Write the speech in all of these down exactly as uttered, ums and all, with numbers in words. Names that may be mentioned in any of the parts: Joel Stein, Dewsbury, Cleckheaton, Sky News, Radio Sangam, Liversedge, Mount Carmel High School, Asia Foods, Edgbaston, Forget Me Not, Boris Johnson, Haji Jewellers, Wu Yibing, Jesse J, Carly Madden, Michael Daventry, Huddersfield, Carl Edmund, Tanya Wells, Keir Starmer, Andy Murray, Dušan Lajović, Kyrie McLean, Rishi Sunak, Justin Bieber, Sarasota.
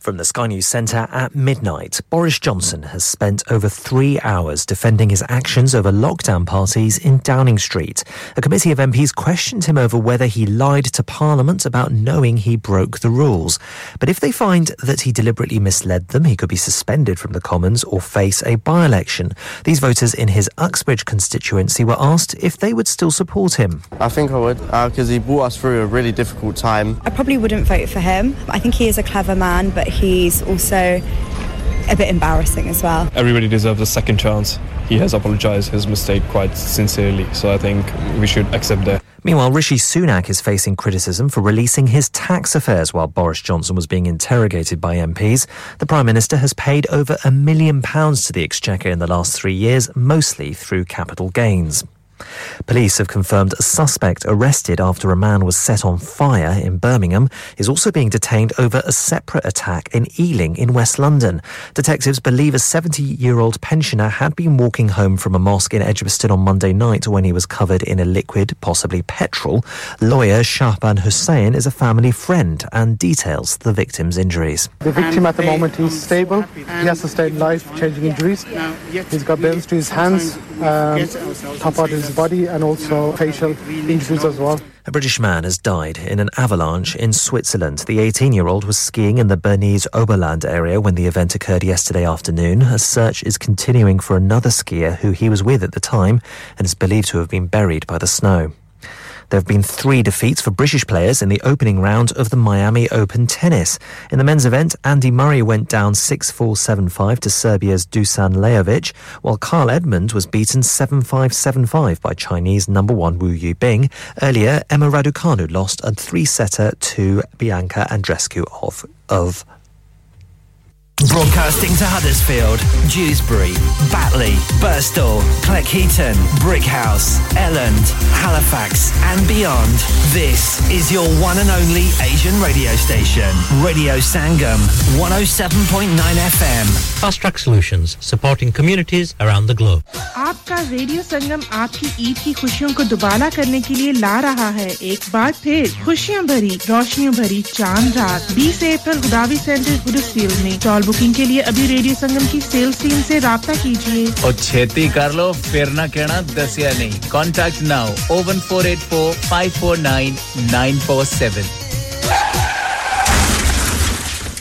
From the Sky News Centre at midnight, Boris Johnson has spent over three hours defending his actions over lockdown parties in Downing Street. A committee of M Ps questioned him over whether he lied to Parliament about knowing he broke the rules. But if they find that he deliberately misled them, he could be suspended from the Commons or face a by-election. These voters in his Uxbridge constituency were asked if they would still support him. I think I would, because uh, he brought us through a really difficult time. I probably wouldn't vote for him. I think he is a clever man, but he's also a bit embarrassing as well. Everybody deserves a second chance. He has apologised his mistake quite sincerely, so I think we should accept that. Meanwhile, Rishi Sunak is facing criticism for releasing his tax affairs while Boris Johnson was being interrogated by M Ps. The Prime Minister has paid over a million pounds to the Exchequer in the last three years, mostly through capital gains. Police have confirmed a suspect arrested after a man was set on fire in Birmingham is also being detained over a separate attack in Ealing in West London. Detectives believe a seventy-year-old pensioner had been walking home from a mosque in Edgbaston on Monday night when he was covered in a liquid, possibly petrol. Lawyer Shahban Hussain is a family friend and details the victim's injuries. The victim at the moment is stable. He has sustained life-changing injuries. He's got burns to his hands, um, top part of his body and also facial injuries as well. A British man has died in an avalanche in Switzerland. The eighteen-year-old was skiing in the Bernese Oberland area when the event occurred yesterday afternoon. A search is continuing for another skier who he was with at the time and is believed to have been buried by the snow. There have been three defeats for British players in the opening round of the Miami Open tennis. In the men's event, Andy Murray went down six four seven five to Serbia's Dušan Lajović, while Carl Edmund was beaten seven five seven five by Chinese number one Wu Yibing. Earlier, Emma Raducanu lost a three-setter to Bianca Andreescu of... of Broadcasting to Huddersfield, Dewsbury, Batley, Birstall, Cleckheaton, Brickhouse, Elland, Halifax and beyond. This is your one and only Asian radio station. Radio Sangam, one oh seven point nine F M. Fast Track Solutions, supporting communities around the globe. आपका Radio Sangam आपकी ईद की खुशियों को दुबारा करने के लिए ला रहा है एक बार फिर खुशियां भरी रोशनियों भरी चांद रात बीस अप्रैल गुदावी सेंटर गुडस्फील्ड में टॉल बुकिंग के लिए अभी रेडियो संगम की सेल्स टीम से राब्ता कीजिए और छेती कर लो फिर ना कहना दसिया नहीं contact now oh one four eight four, five four nine, nine four seven.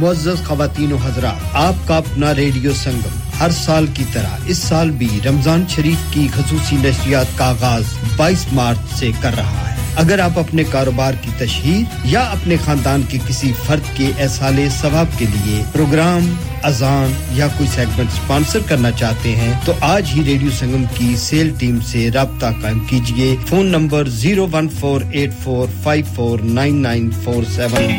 मुअज़्ज़ज़ ख़वातीन व हज़रात आपका अपना रेडियो संगम हर साल की तरह इस साल भी रमज़ान शरीफ की ख़ुसूसी नशरियात का आगाज़ बाईस मार्च से कर रहा है अगर आप अपने कारोबार की तशहीर या अपने खानदान के किसी फर्द के ऐसाले सवाब के लिए प्रोग्राम अजान या कोई सेगमेंट स्पॉन्सर करना चाहते हैं तो आज ही रेडियो संगम की सेल टीम से राब्ता कायम कीजिए phone number zero one four eight four five four nine nine four seven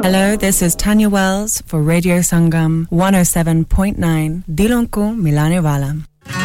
Hello, this is Tanya Wells for Radio Sangam one oh seven point nine Dilonku Milane Valam. Hey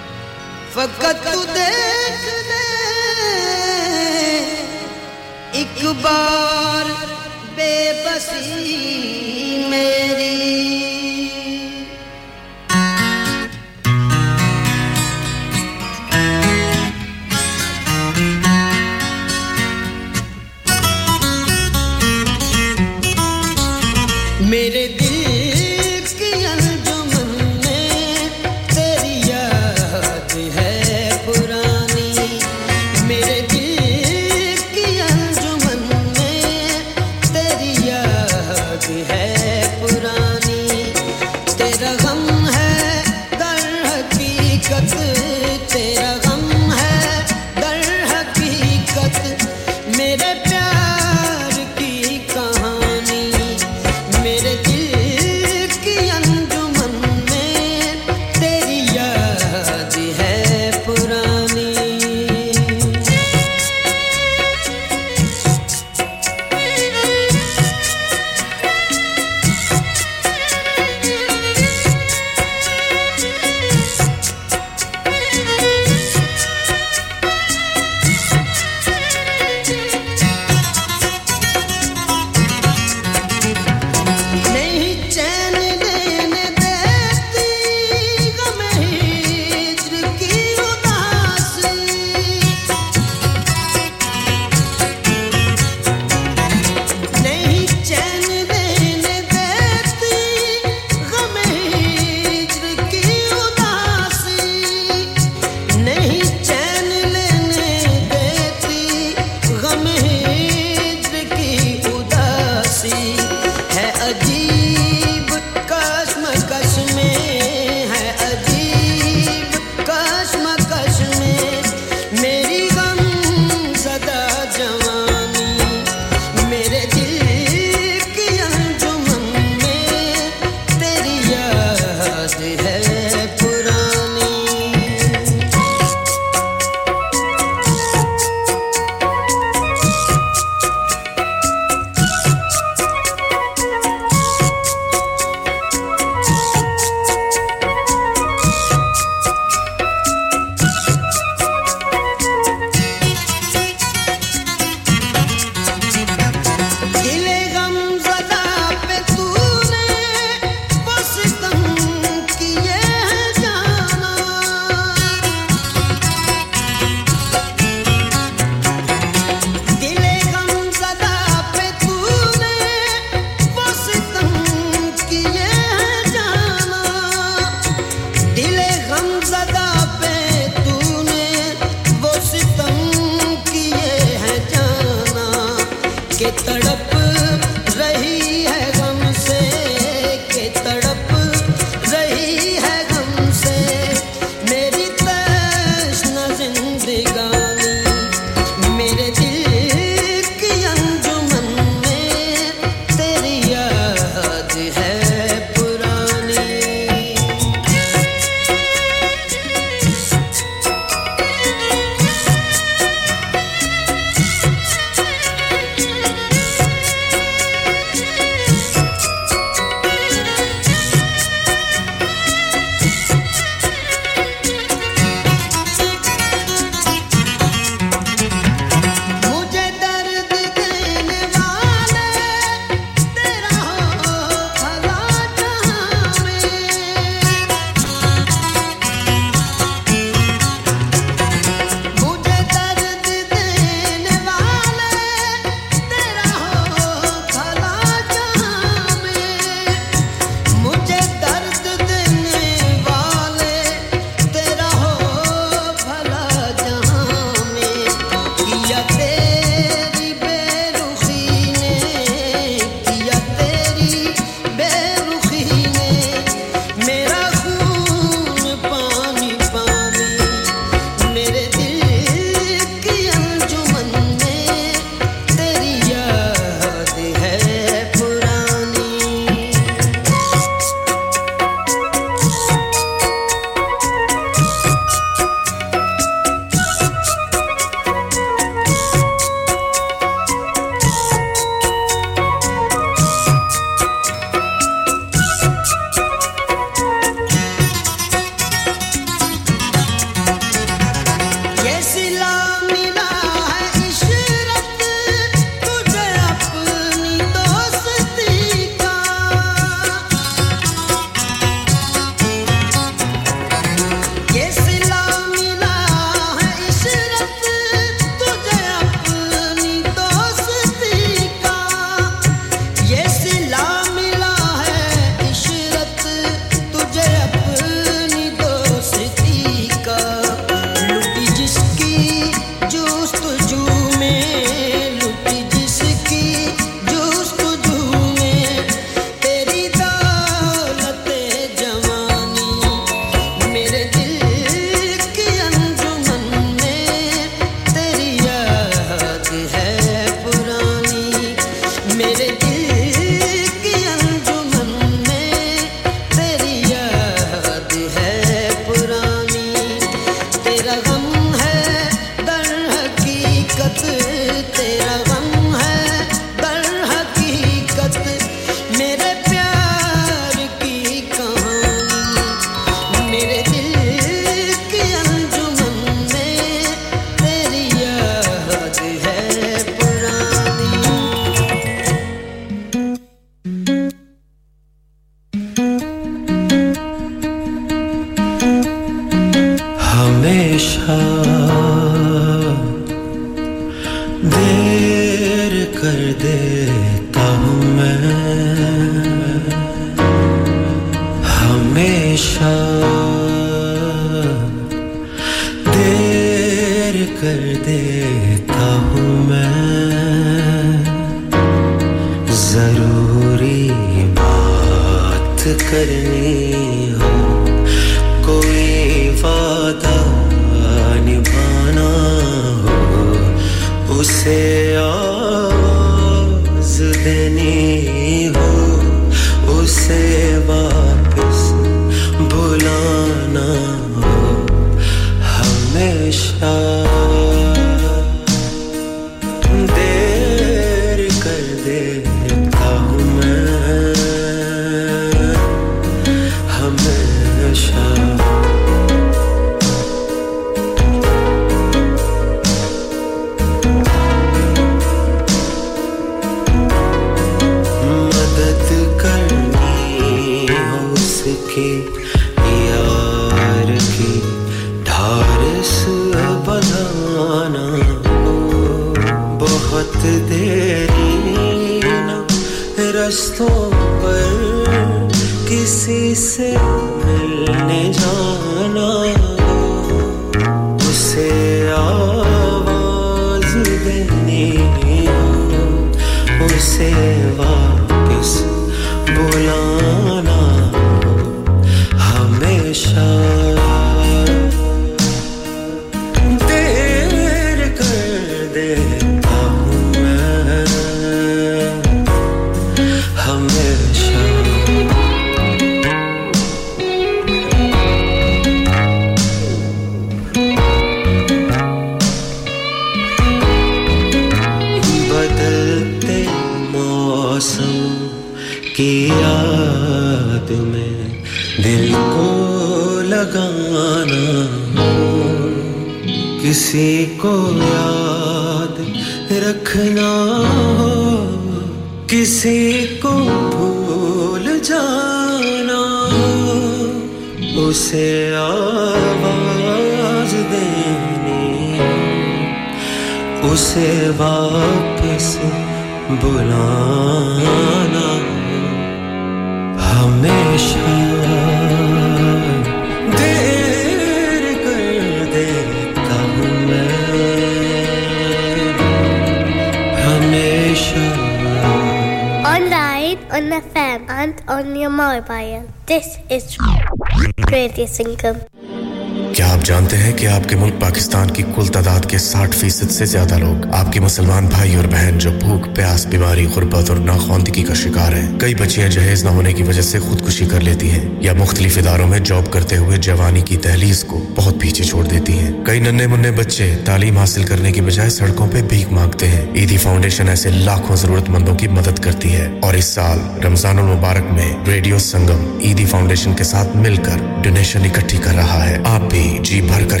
क्या आप जानते हैं कि आपके मुल्क पाकिस्तान की कुल तादाद के साठ फीसद से ज्यादा लोग आपके मुसलमान भाई और बहन जो भूख प्यास बीमारी गुर्बत और नाखवानदगी का शिकार हैं कई बच्चियां जहेज न होने की वजह से खुदकुशी कर लेती हैं या मुख्तलिफ इदारों में जॉब करते हुए जवानी की तहलीस को बहुत पीछे छोड़ देती हैं कई नन्हे मुन्ने बच्चे तालीम हासिल करने की बजाय सड़कों पे भीख मांगते हैं ईदी फाउंडेशन ऐसे लाखों जरूरतमंदों की मदद करती है और इस साल रमजान उल मुबारक में रेडियो संगम ईदी फाउंडेशन के साथ मिलकर डोनेशन इकट्ठी कर रहा है आप भी जी भरकर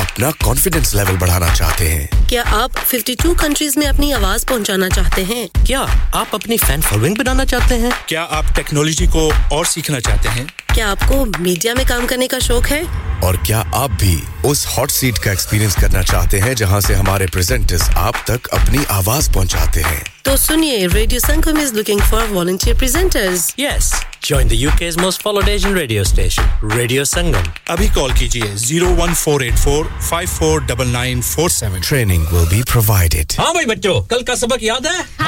अपना कॉन्फिडेंस लेवल बढ़ाना चाहते हैं क्या आप बावन कंट्रीज में अपनी आवाज पहुंचाना चाहते हैं क्या आप अपनी फैन फॉलोइंग बनाना चाहते हैं क्या आप टेक्नोलॉजी को और सीखना चाहते हैं क्या आपको मीडिया में काम करने का शौक है और क्या आप भी उस हॉट सीट का एक्सपीरियंस करना चाहते हैं जहां से हमारे प्रेजेंटर्स आप तक अपनी आवाज पहुंचाते हैं तो सुनिए radio Sangam is looking for volunteer presenters yes Join the U K's most followed Asian radio station, Radio Sangam. Abhi call kijiye zero one four eight four, five four nine nine four seven. Training will be provided. Haan bhai bachcho, kal ka sabak yaad hai?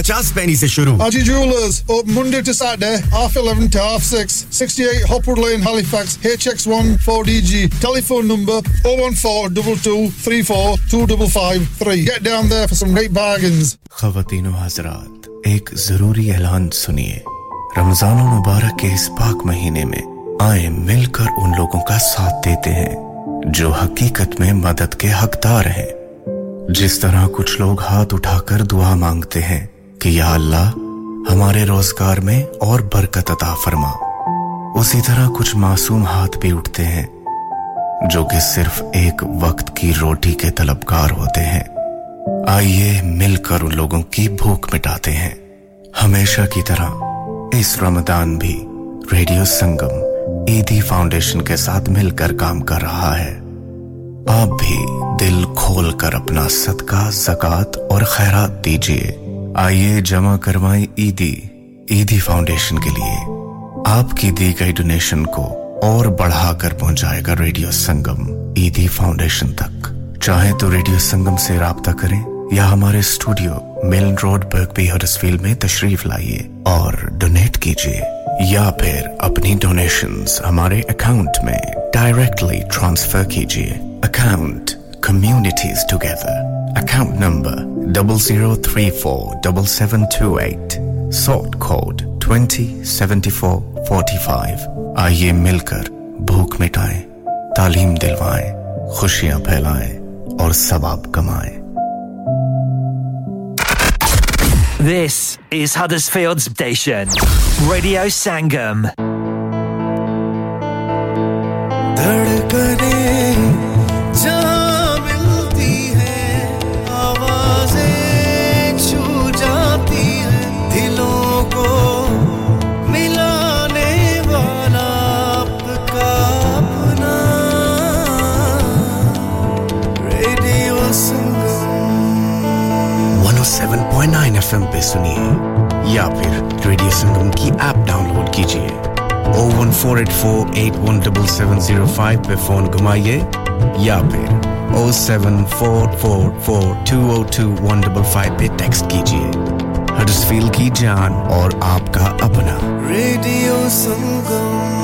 पचास पैनी से शुरू Haji Jewellers open Monday to Saturday half eleven to half six sixty-eight Hopwood Lane Halifax H X one four D G telephone number oh one four two two three four two five five three get down there for some great bargains Khawatino Hazrat एक जरूरी ऐलान सुनिए रमजान मुबारक के इस पाक महीने में आए मिलकर उन लोगों का साथ देते हैं जो हकीकत में मदद के हकदार हैं जिस तरह कुछ लोग हाथ उठाकर दुआ मांगते हैं कि या अल्लाह हमारे रोजगार में और बरकत अता फरमा उसी तरह कुछ मासूम हाथ भी उठते हैं जो कि सिर्फ एक वक्त की रोटी के तलबगार होते हैं आइए मिलकर उन लोगों की भूख मिटाते हैं हमेशा की तरह इस रमजान भी रेडियो संगम ईदी फाउंडेशन के साथ मिलकर काम कर रहा है आप भी दिल खोलकर अपना सदका ज़कात और खैरात दीजिए आइए जमा करवाएं ईदी ईदी फाउंडेशन के लिए आपकी दी गई डोनेशन को और बढ़ाकर पहुंचाएगा रेडियो संगम ईदी फाउंडेशन तक चाहे तो रेडियो संगम से राब्ता करें या हमारे studio Mellon road Birkby Huddersfield में तशरीफ लाइए और डोनेट कीजिए या फिर अपनी डोनेशंस हमारे अकाउंट में डायरेक्टली ट्रांसफर कीजिए account communities together account number zero zero three four seven seven two eight sort code twenty seventy-four forty-five आइए मिलकर भूख मिटाएं तालीम दिलवाएं खुशियां फैलाएं और सवाब कमाए This is Huddersfield Station Radio Sangam FM पे सुनिए या फिर रेडियो संगम की ऐप डाउनलोड कीजिए oh one four eight four eight one seven seven zero five पे फोन घुमाइए या फिर oh seven four four four two oh two one five five पे टेक्स्ट कीजिए हडर्सफील्ड की जान और आपका अपना रेडियो संगम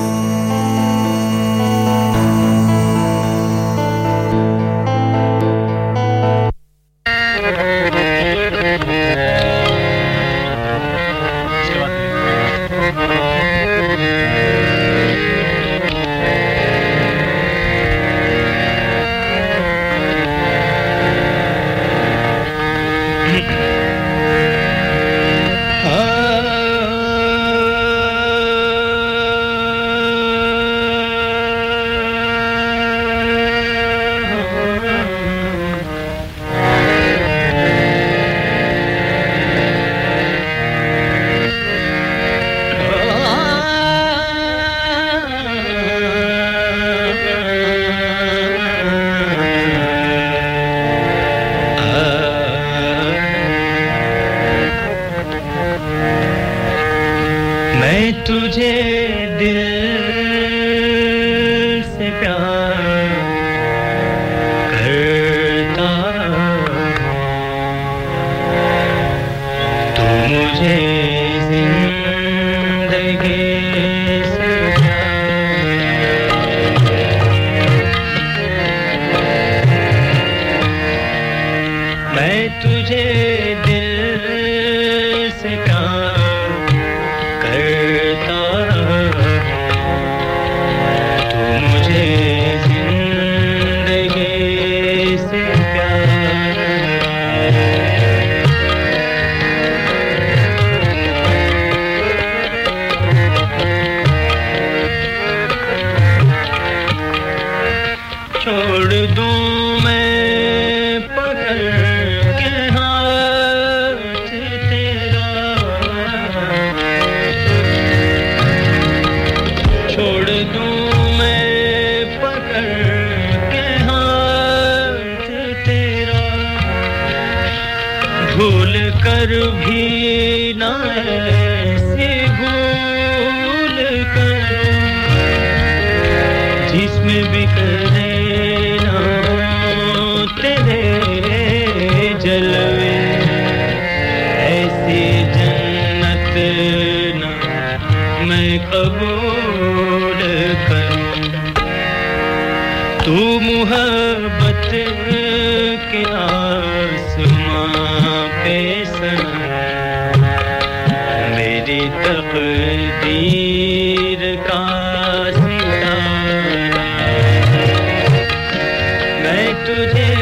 जलवे ऐसी कबूल कर तू मोहब्बत के आसमां पे सना मेरी तकदीर का सितारा मैं तुझे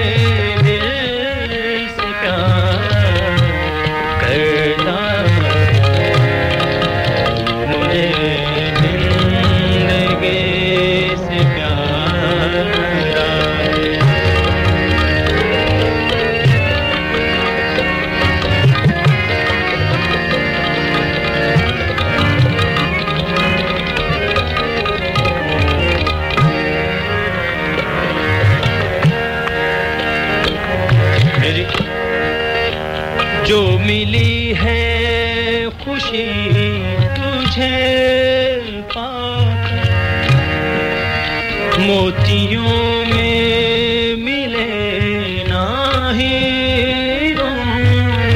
मोतियों में मिले ना हीरों में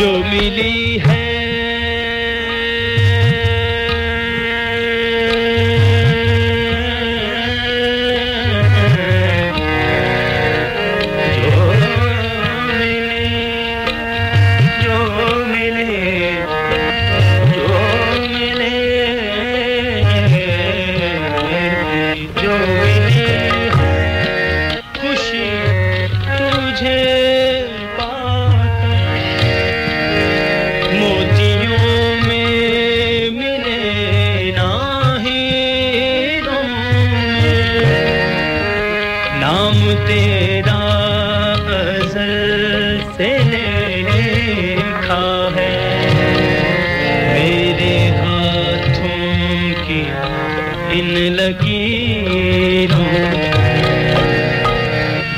जो मिली है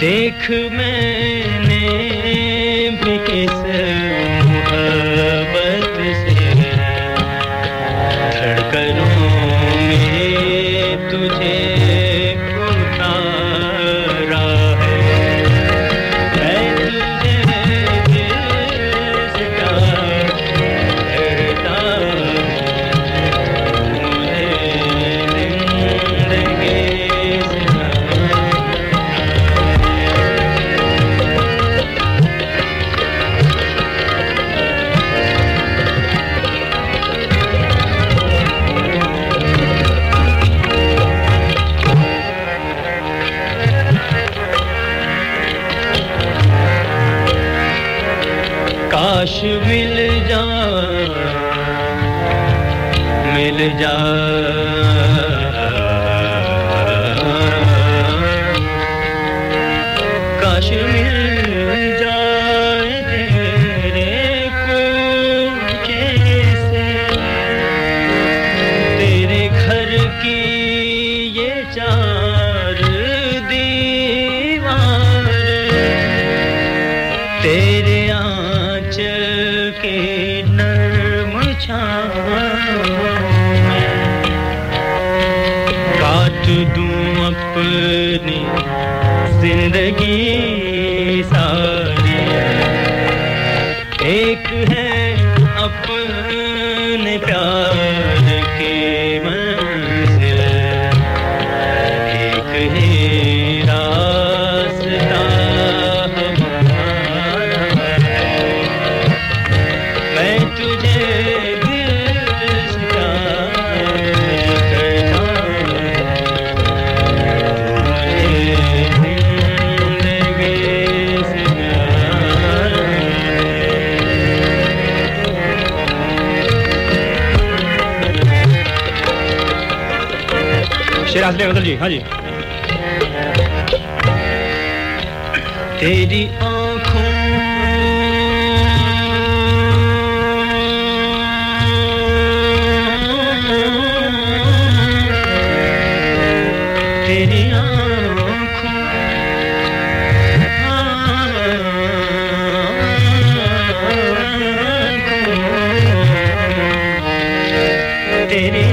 देख मैंने भी किस मोहब्बत से धड़कनों में तुझे पुकारा है मैं तुझे दिल से करता मुझे जिंदगी काश मिल जा मिल जा काश मिल जाए तेरे कूचे से तेरे घर की ये चार दीवार तेरे के नर्म छाँव काट दूँ अपनी जिंदगी सारी एक है अपने प्यार के मंजिल एक ही रास्ता शेराज़ बदल जी हाँ जी तेरी आँखों तेरी आँखों तेरी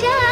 जा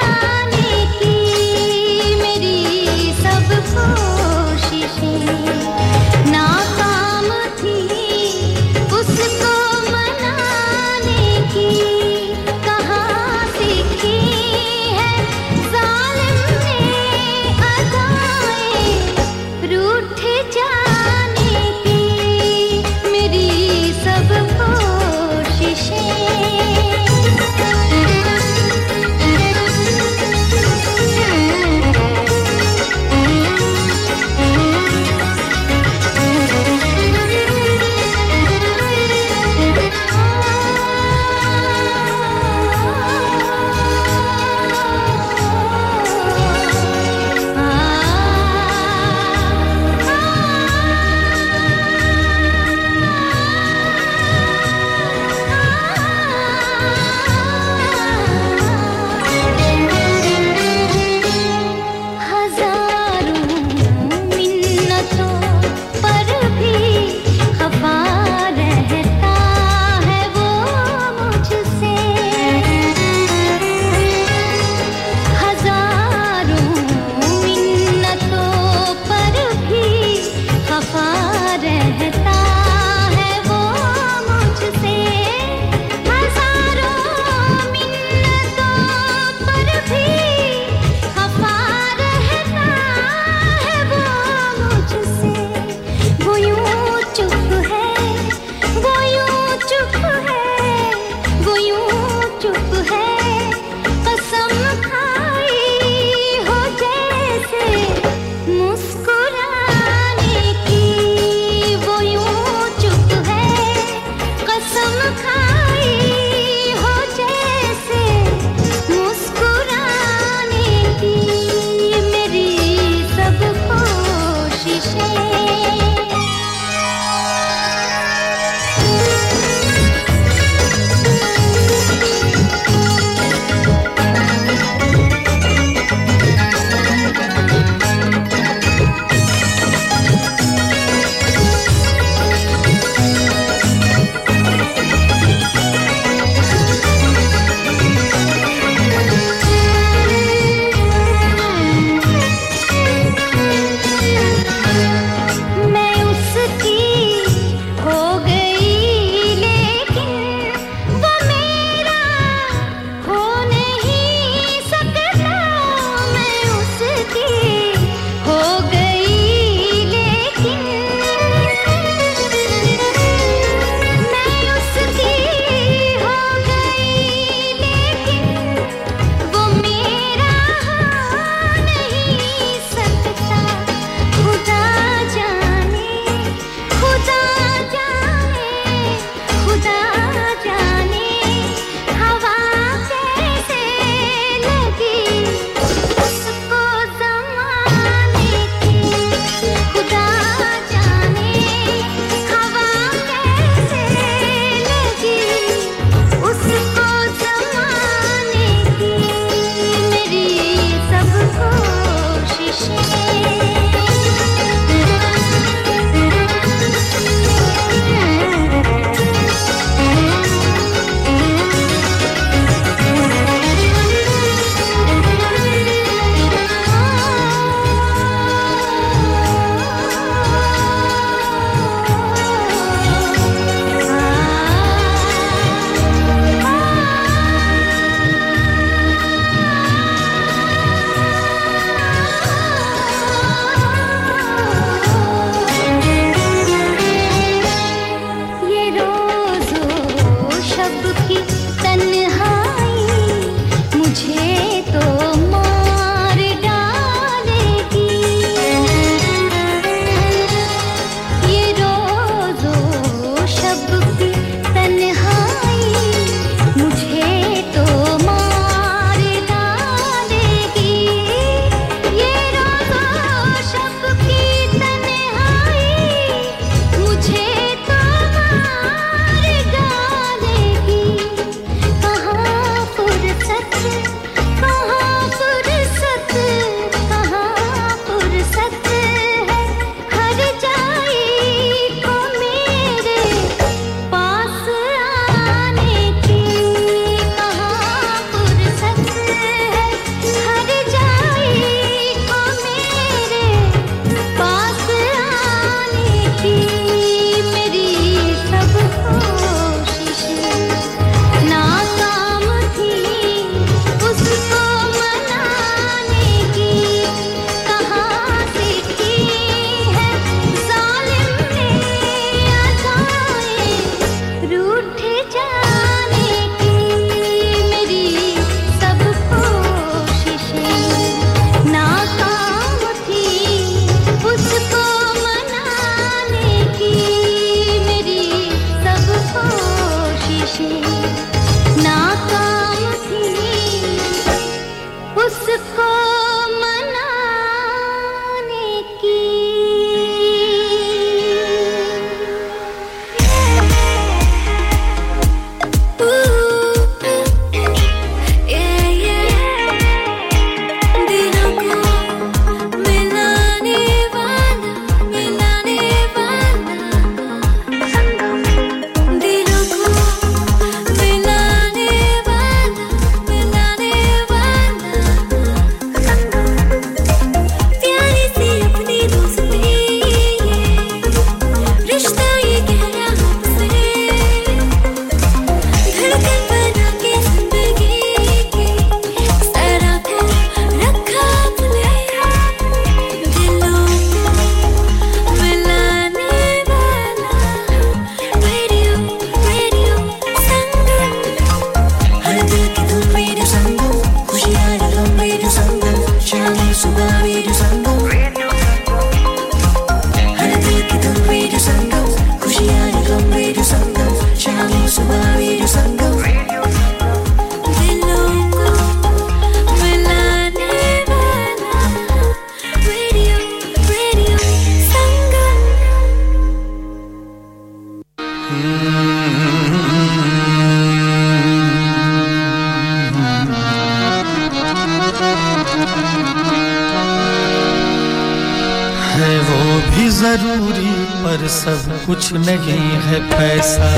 कुछ नहीं है पैसा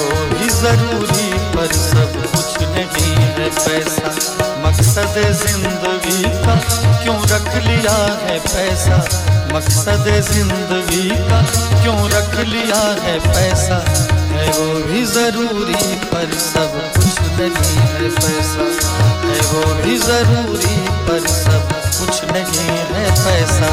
वो भी जरूरी पर सब कुछ नहीं है पैसा मकसद जिंदगी का क्यों रख लिया है पैसा मकसद जिंदगी का क्यों रख लिया है पैसा है वो भी जरूरी पर सब कुछ नहीं है पैसा है वो भी जरूरी पर सब कुछ नहीं है पैसा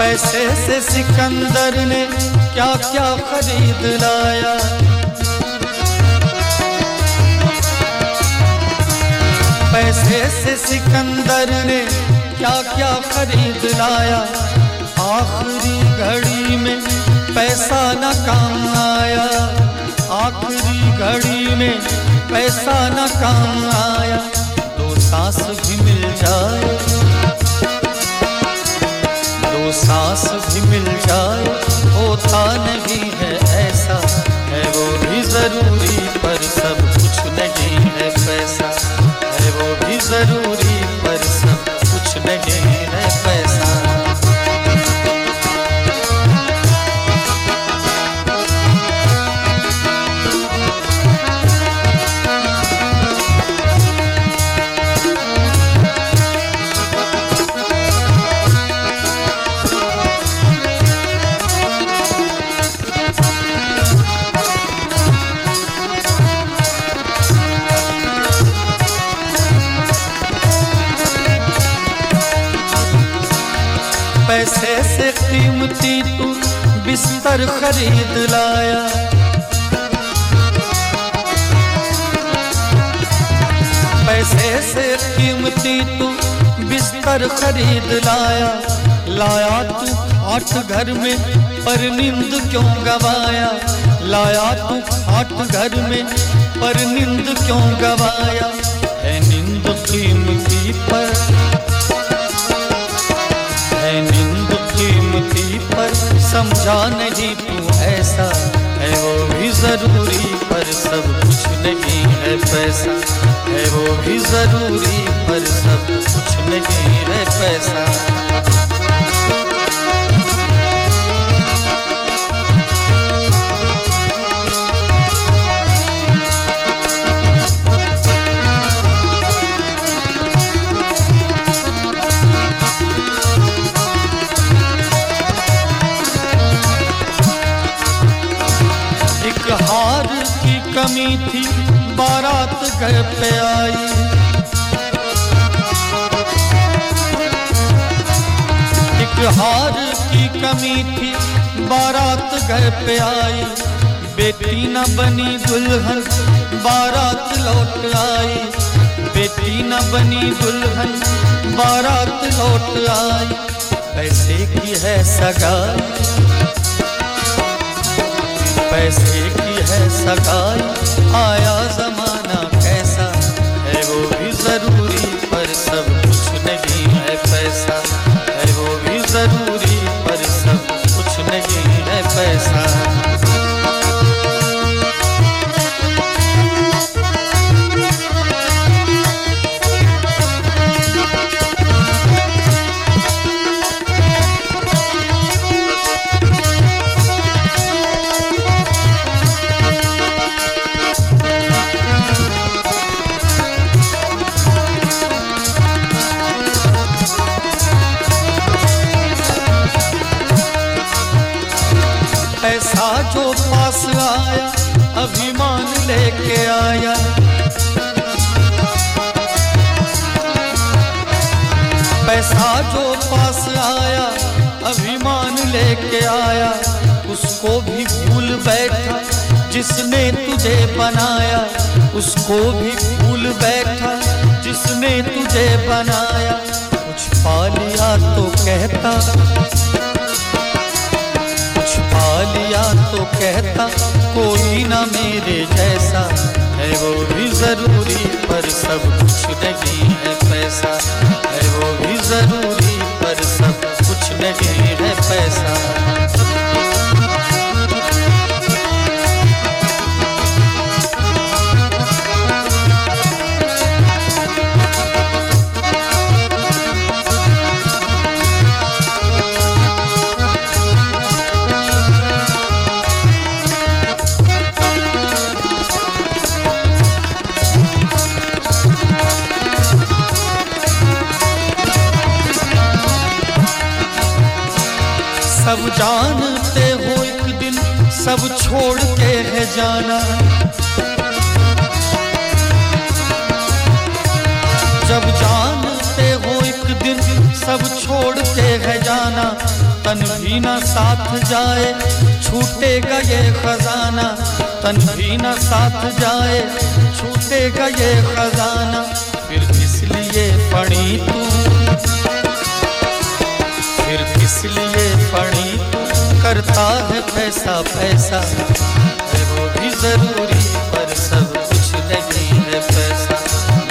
पैसे से सिकंदर ने क्या क्या खरीद लाया। पैसे से सिकंदर ने क्या क्या खरीद लाया। आखिरी घड़ी में पैसा न काम आया। आखिरी घड़ी में पैसा न काम आया। दो सांस भी मिल जाए, सांस भी मिल जाए, होता नहीं है ऐसा, है वो भी जरूरी पर सब कुछ नहीं है पैसा। है वो भी जरूरी पर सब कुछ नहीं है पैसा। पैसे से कीमती तू बिस्तर खरीद लाया। पैसे से कीमती तू बिस्तर खरीद लाया। लाया तू आठ घर में पर नींद क्यों गवाया। लाया तू आठ घर में पर नींद क्यों गवाया। है नींद कीमती पर, समझा नहीं तू ऐसा, है वो भी जरूरी पर सब कुछ नहीं है पैसा। है वो भी जरूरी पर सब कुछ नहीं है पैसा। कमी थी बारात घर पे आई। एक हार की कमी थी बारात घर पे आई। बेटी न बनी दुल्हन बारात लौट आई। बेटी न बनी दुल्हन बारात लौट आई। पैसे की है सगाई, पैसे की है सगाई। आया जमाना कैसा, है वो भी जरूरी पर सब कुछ नहीं है पैसा। है वो भी जरूरी पर सब कुछ नहीं है पैसा। आया अभिमान लेके आया। पैसा जो पास आया अभिमान लेके आया। उसको भी भूल बैठा जिसने तुझे बनाया। उसको भी भूल बैठा जिसने तुझे बनाया। कुछ पा लिया तो कहता, लिया तो कहता कोई ना मेरे जैसा। है वो भी जरूरी पर सब कुछ नहीं है पैसा। है वो भी जरूरी पर सब कुछ नहीं है पैसा। सब जानते हो एक दिन सब छोड़ के है जाना। जब जानते हो एक दिन सब छोड़ के है जाना। तन भी ना साथ जाए छूटेगा ये खजाना तन भी ना साथ जाए छूटेगा ये खजाना फिर किस लिए पड़ी तू फिर किस लिए पड़ी तू करता है पैसा पैसा है वो भी जरूरी पर सब कुछ नहीं है पैसा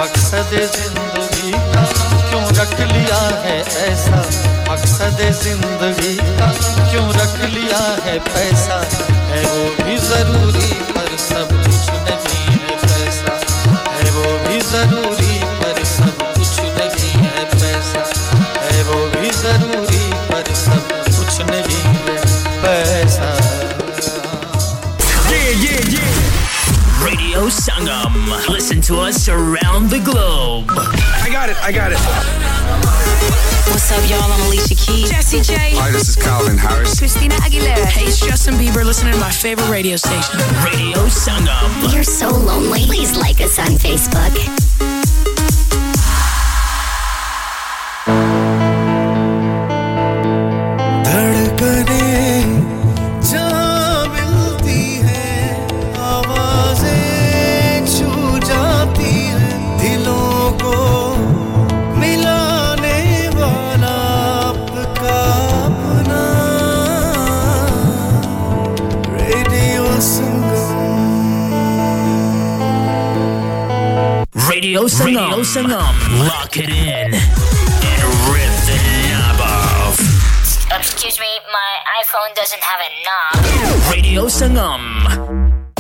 मकसद जिंदगी का क्यों रख लिया है ऐसा मकसद जिंदगी का क्यों रख लिया है पैसा है वो भी जरूरी पर सब कुछ नहीं है पैसा है वो भी जरूरी पर सब कुछ नहीं है पैसा है वो भी जरूरी पर सब कुछ नहीं है पैसा Yeah yeah yeah Radio Sangam Listen to us around the globe I got it I got it What's up, y'all? I'm Alicia Keys. Jesse J. Hi, this is Calvin Harris. Christina Aguilera. Hey, it's Justin Bieber. Listening to my favorite radio station, Radio Sangam. You're so lonely. Please like us on Facebook. Radio Sangam. Radio Sangam. Lock it in and rip the knob off. Excuse me, my iPhone doesn't have a knob. Radio Sangam.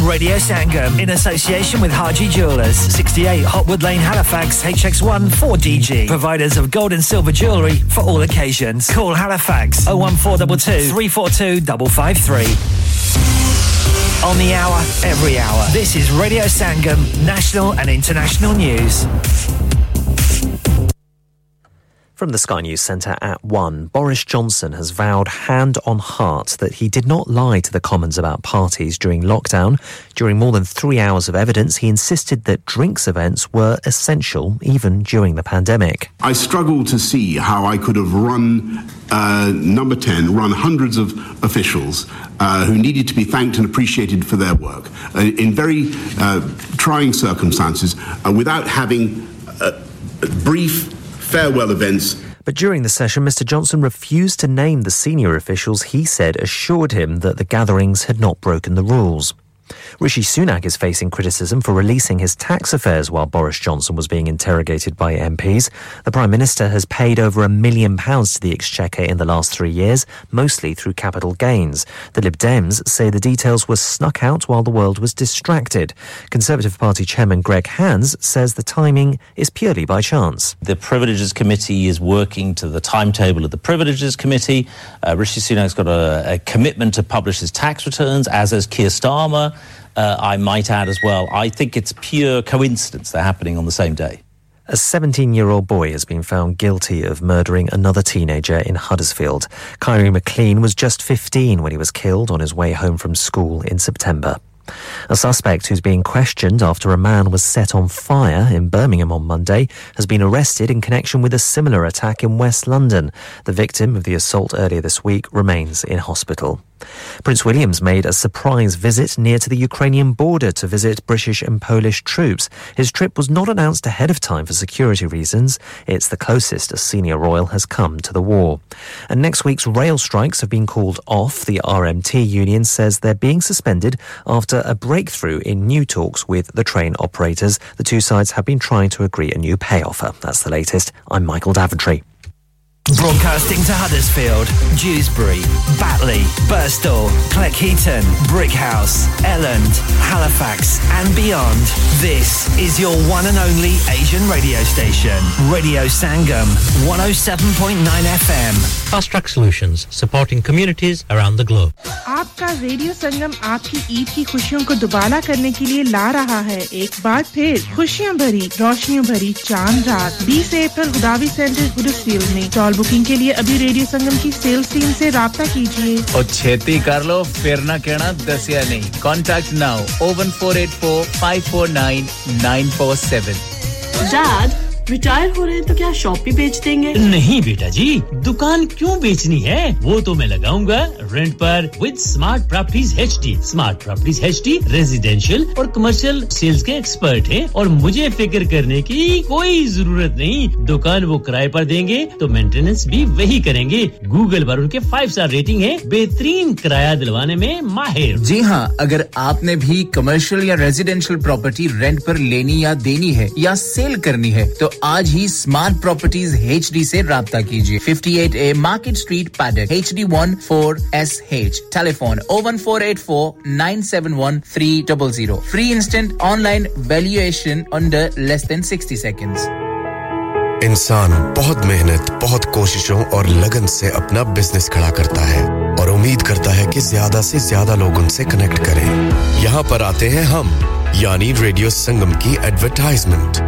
Radio Sangam in association with Haji Jewellers. sixty-eight Hotwood Lane, Halifax, H X one four D G. Providers of gold and silver jewellery for all occasions. Call Halifax oh one four two two, three four two five five three. On the hour, every hour. This is Radio Sangam, national and international news. From the Sky News Centre at one, Boris Johnson has vowed hand on heart that he did not lie to the Commons about parties during lockdown. During more than three hours of evidence, he insisted that drinks events were essential, even during the pandemic. I struggle to see how I could have run uh, Number ten, run hundreds of officials uh, who needed to be thanked and appreciated for their work uh, in very uh, trying circumstances uh, without having a, a brief farewell events. But during the session, Mr Johnson refused to name the senior officials he said assured him that the gatherings had not broken the rules. Rishi Sunak is facing criticism for releasing his tax affairs while Boris Johnson was being interrogated by M Ps. The Prime Minister has paid over a million pounds to the Exchequer in the last three years, mostly through capital gains. The Lib Dems say the details were snuck out while the world was distracted. Conservative Party Chairman Greg Hands says the timing is purely by chance. The Privileges Committee is working to the timetable of the Privileges Committee. Uh, Rishi Sunak's got a, a commitment to publish his tax returns, as has Keir Starmer. Uh, I might add as well, I think it's pure coincidence they're happening on the same day. A seventeen-year-old boy has been found guilty of murdering another teenager in Huddersfield. Kyrie McLean was just fifteen when he was killed on his way home from school in September. A suspect who's being questioned after a man was set on fire in Birmingham on Monday has been arrested in connection with a similar attack in West London. The victim of the assault earlier this week remains in hospital. Prince William's made a surprise visit near to the Ukrainian border to visit British and Polish troops. His trip was not announced ahead of time for security reasons. It's the closest a senior royal has come to the war. And next week's rail strikes have been called off. The R M T union says they're being suspended after a breakthrough in new talks with the train operators. The two sides have been trying to agree a new pay offer. That's the latest. I'm Michael Daventry. Broadcasting to Huddersfield, Dewsbury, Batley, Birstall, Cleckheaton, Brickhouse, Elland, Halifax and beyond. This is your one and only Asian radio station. Radio Sangam, one oh seven point nine F M. Fast Track Solutions, supporting communities around the globe. आपका Radio Sangam आपकी ईद की खुशियों को दुबारा करने के लिए ला रहा है एक बार फिर खुशियां भरी रोशनियों भरी चांद रात बीस अप्रैल खुदावी सेंटर गुरुसिल में बुकिंग के लिए अभी रेडियो संगम की सेल्स टीम से राब्ता कीजिए और छेती कर लो फिर ना कहना दसिया नहीं contact now oh one four eight four five four nine nine four seven Dad retire हो रहे हैं तो क्या शॉप भी बेच देंगे? नहीं बेटा जी, दुकान क्यों बेचनी है? वो तो मैं लगाऊंगा रेंट पर with smart properties HD. Smart properties HD residential और कमर्शियल सेल्स के एक्सपर्ट हैं और मुझे फिक्र करने की कोई जरूरत नहीं। दुकान वो किराए पर देंगे तो मेंटेनेंस भी वही करेंगे। गूगल पर उनके five star रेटिंग है, बेहतरीन किराया दिलवाने में माहिर। जी हां, अगर आपने भी कमर्शियल या रेजिडेंशियल प्रॉपर्टी रेंट पर लेनी या देनी है या सेल करनी है तो आज ही स्मार्ट प्रॉपर्टीज एचडी से राब्ता कीजिए। fifty-eight A Market Street, Paddock, H D one four S H. Telephone oh one four eight four nine seven one three zero zero. Free instant online valuation under less than sixty seconds. इंसान बहुत मेहनत, बहुत कोशिशों और लगन से अपना business खड़ा करता है और उम्मीद करता है कि ज्यादा से ज्यादा लोग उनसे कनेक्ट करें। यहाँ पर आते हैं हम, यानी रेडियो संगम की एडवर्टाइजमेंट।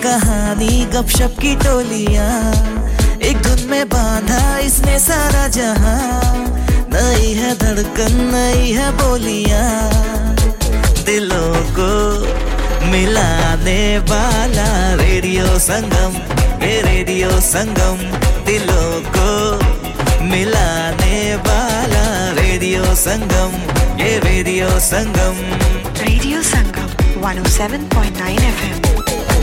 कहानी गपशप की टोलियां एक धुन में बांधा इसने सारा जहां नई है धड़कन नई है बोलियां दिलों को मिलाने वाला रेडियो संगम ये रेडियो संगम दिलों को मिलाने वाला रेडियो संगम ये radio Sangam radio Sangam one oh seven point nine F M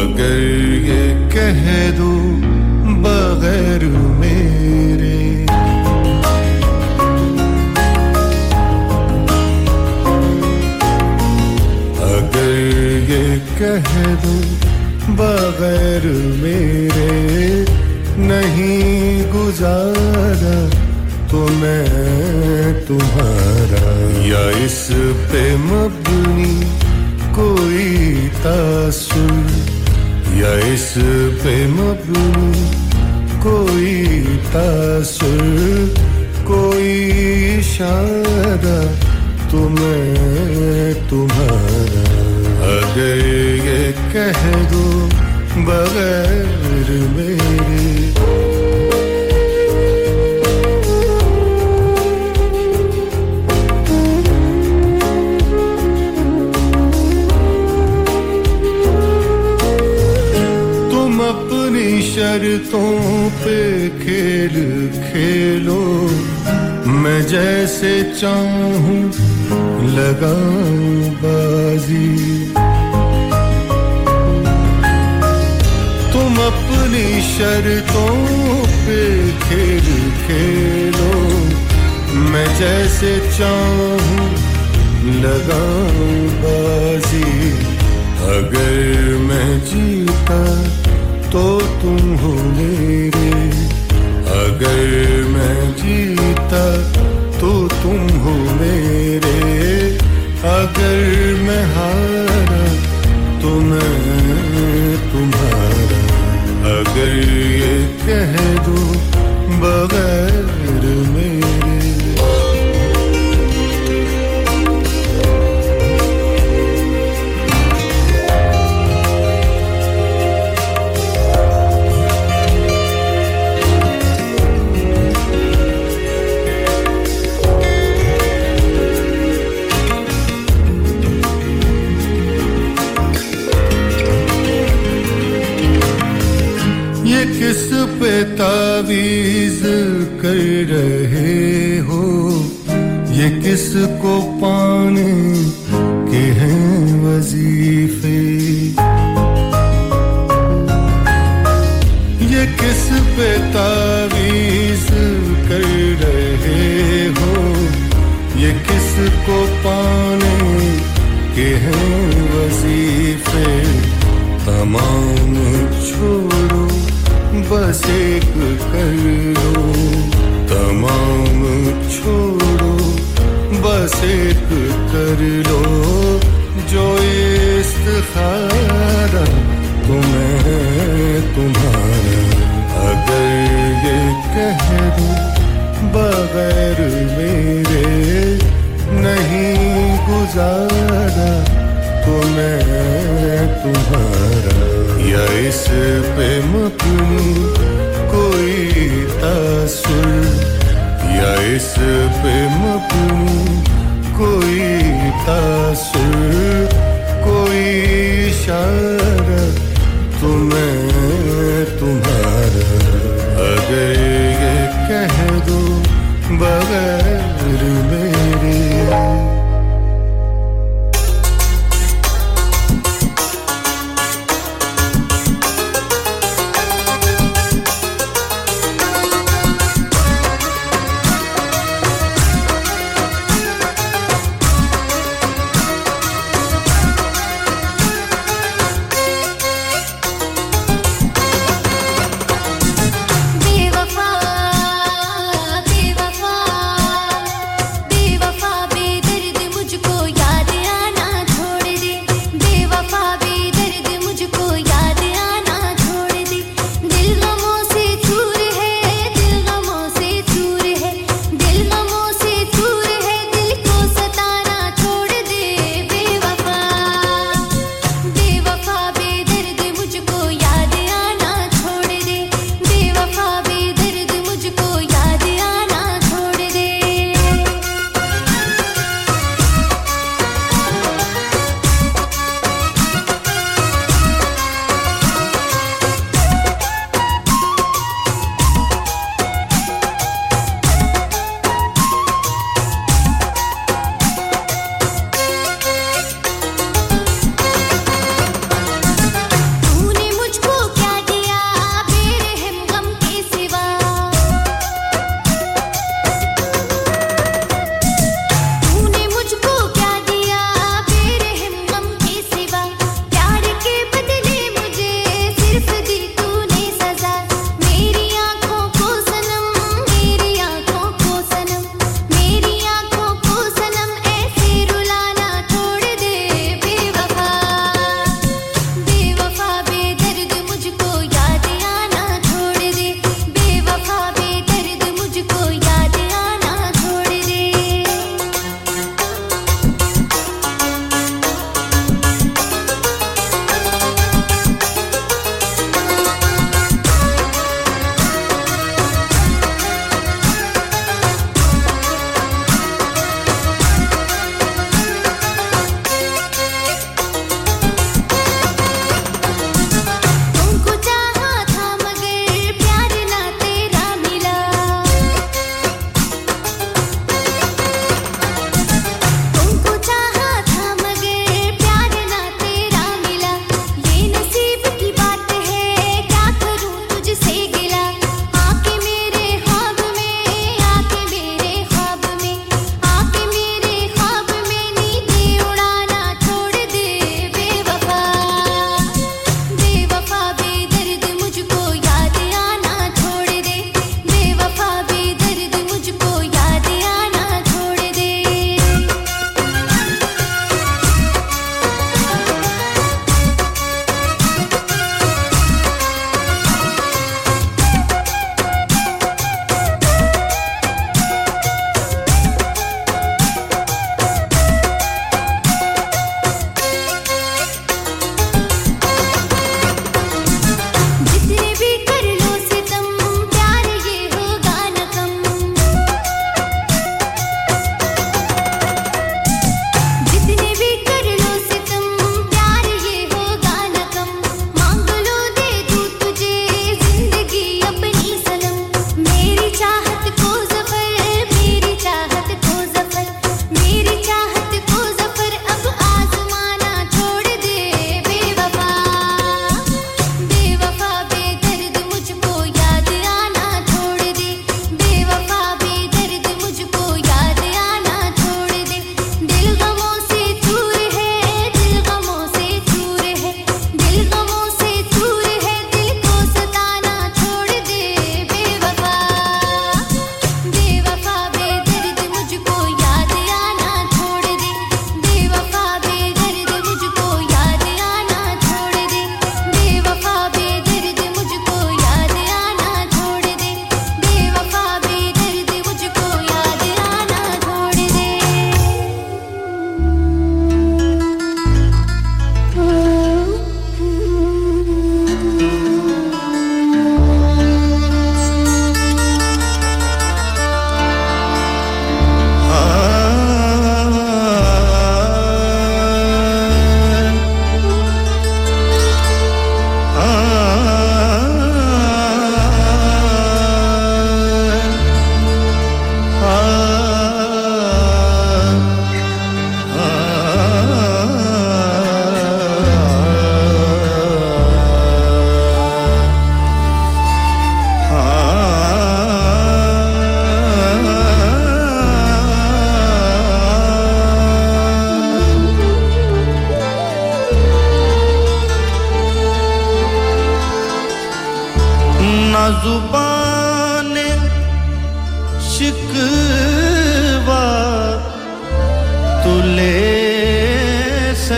अगर ये कह दूं बगैर मेरे कह दूं बगैर मेरे नहीं गुजारा तो मैं तुम्हारा या इस पे मबनी कोई तासुर या इस पे मबनी कोई तासुर कोई इशारा तो मैं तुम्हारा अगर ये कह दो बगैर मेरे तुम अपनी शर्तों पे खेल खेलो मैं जैसे चाहूं लगाऊं बाजी अपनी शर्तों पे खेल खेलो मैं जैसे चाहूं लगाऊं बाजी अगर मैं जीता तो तुम हो मेरे अगर मैं जीता तो तुम हो मेरे अगर मैं हारा तो मैं तुम्हारा अगर ये कह दो बगैर मेरे किस पे तावीज़ कर रहे हो ये किसको पाने के हैं वजीफे ये किस पे तावीज़ किसको पाने के हैं वजीफे तमाम छोड़ो बस एक कर लो तमाम छोड़ो बस एक कर लो जो इस्तिखारा तुम्हें तुम्हारा अगर ये कह दूं बगैर मेरे नहीं गुजारा तो मैं तुम्हारा या इस पे मपनी कोई तासुर या इस पे मपनी कोई तासुर कोई इशारा तो मैं तुम्हारा अगर ये कह दो बगैर मेरे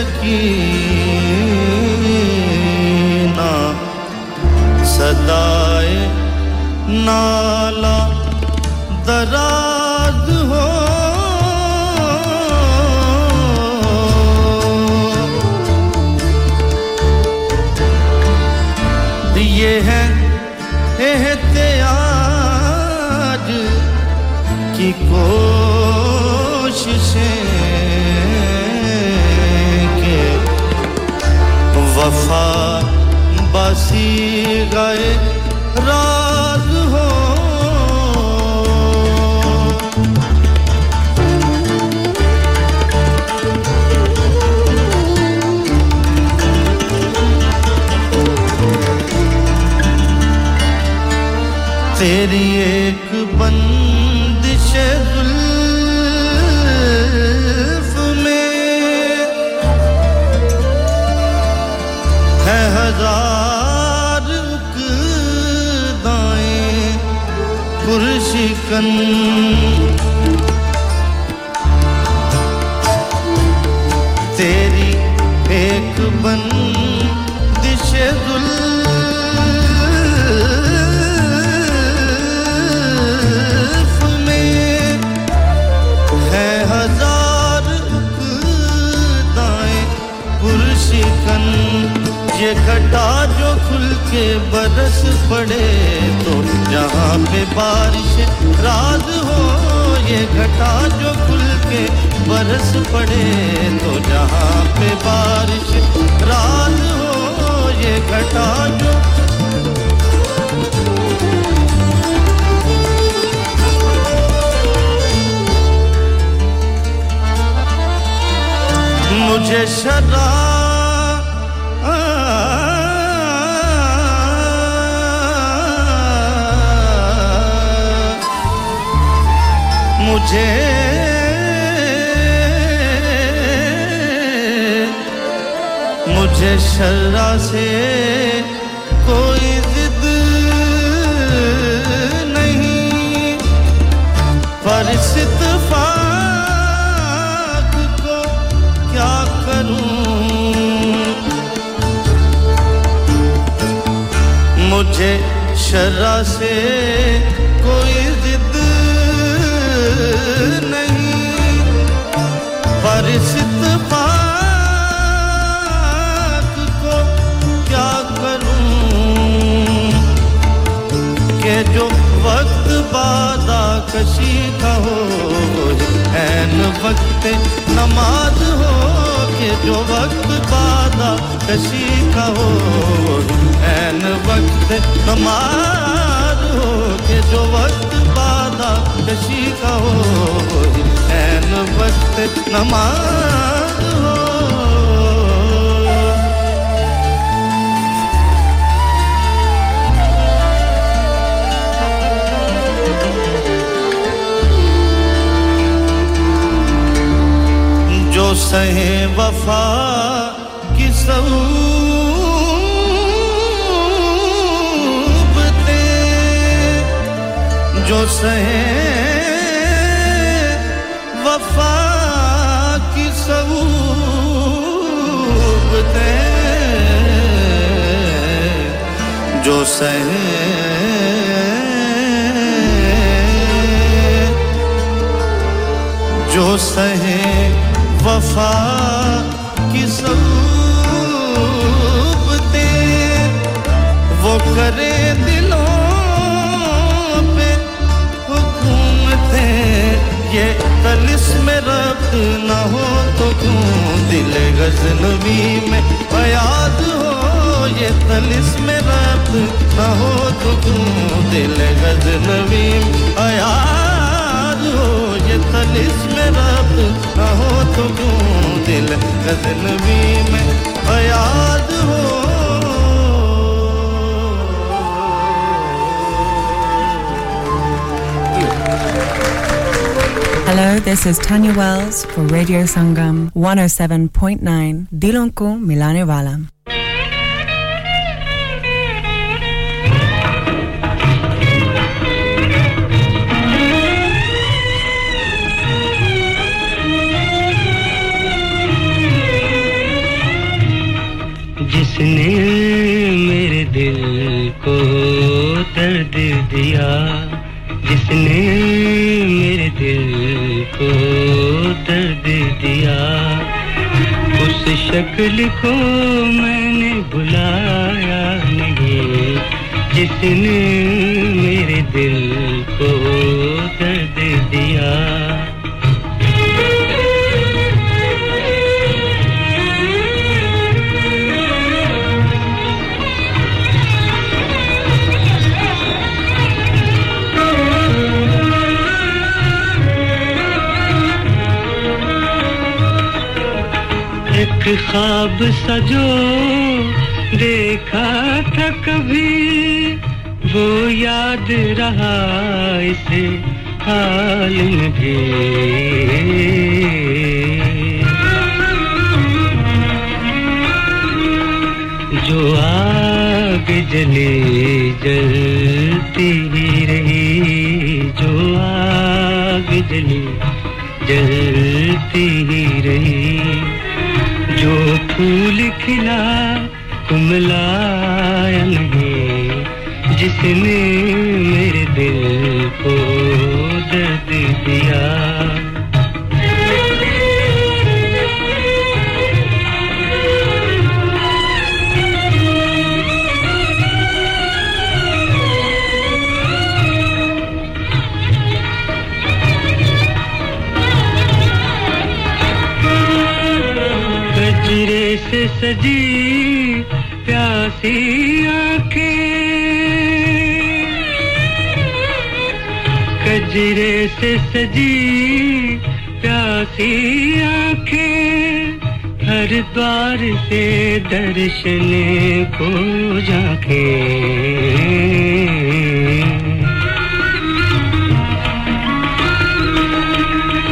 सकीना सदाए नाला दराज हो दिए हैं एहतियाज की कोशिशें वफा बसी गए राज हो तेरी एक बंदिश हजार उकदाएं पुरशिकन तेरी एक बंदिश जुल्फ में है हजार उकदाएं पुरशिकन ये घटा जो खुल के बरस पड़े तो जहां पे बारिश राज हो ये घटा जो खुल के बरस पड़े तो जहां पे बारिश राज हो ये घटा जो मुझे शराब मुझे मुझे शर्रा से कोई जिद नहीं पर इस इत्तफाक को क्या करूं मुझे शर्रा से कोई नहीं पर इस इत्तफाक को क्या करूं के जो वक्त बादा कशी का हो ऐन वक्त नमाज हो के जो वक्त बादा कशी का हो ऐन वक्त नमाज हो के जो वक्त कशी का हो ऐन वक्त नमाज हो जो सहे वफा की सऊ जो सहे वफा की सूबतें जो सहे जो सहे वफा की सूबतें वो करे दिलों ये तलिस में रब्त ना हो तो क्यों दिल गज़नवी में फयाद हो ये तलिस में रब्त ना हो तो क्यों दिल गज़नवी में फयाद हो ये तलिस में रब्त ना हो तो क्यों दिल गज़नवी में फयाद हो Hello, this is Tanya Wells for Radio Sangam one oh seven point nine Dilon ko milane wala दिया जिसने मेरे दिल को दर्द दिया उस शक्ल को मैंने भुलाया नहीं जिसने मेरे दिल को दर्द दिया एक ख्वाब सा जो देखा था कभी वो याद रहा इस हाल में भी जो आग जले जलती ही रही जो आग जले जलती ही रही जो फूल खिला कुमलाया नहीं जिसने मेरे दिल को दर्द दिया से सजी प्यासी आंखें कजरे से सजी प्यासी आंखें हर द्वार से दर्शन को जाके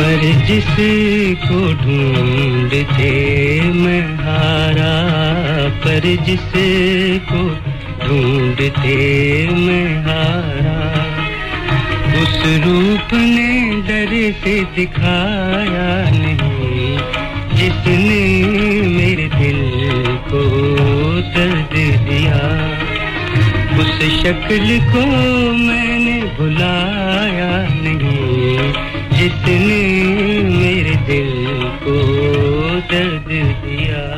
पर जिसको ढूंढते मैं हारा पर जिसको ढूंढते मैं हारा उस रूप ने दर से दिखाया नहीं जिसने मेरे दिल को दर्द दिया उस शक्ल को मैंने भुलाया नहीं जिसने मेरे दिल को दर्द दिया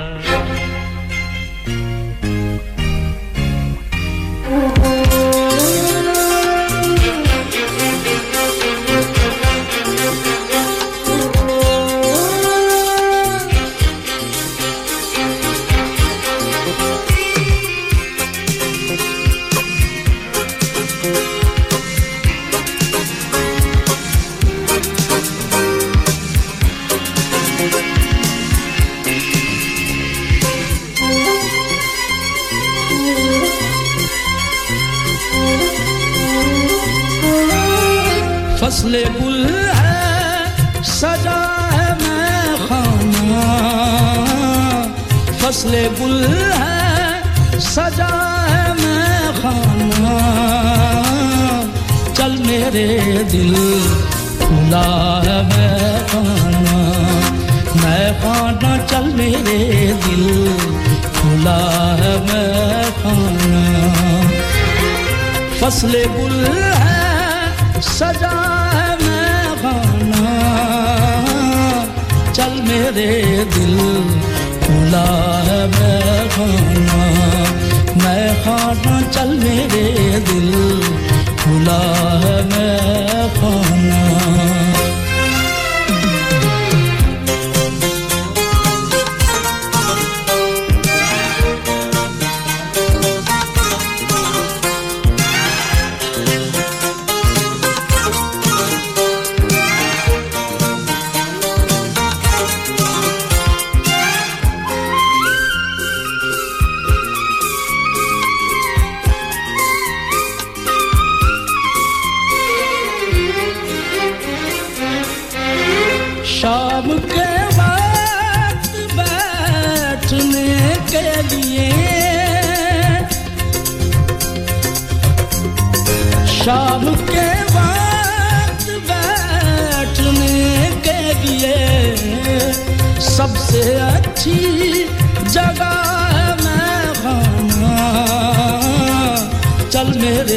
फसले गुल है सजा है मैं खाना चल मेरे दिल खुला है मैं खाना मैं खाना चल मेरे दिल खुला है मैं खाना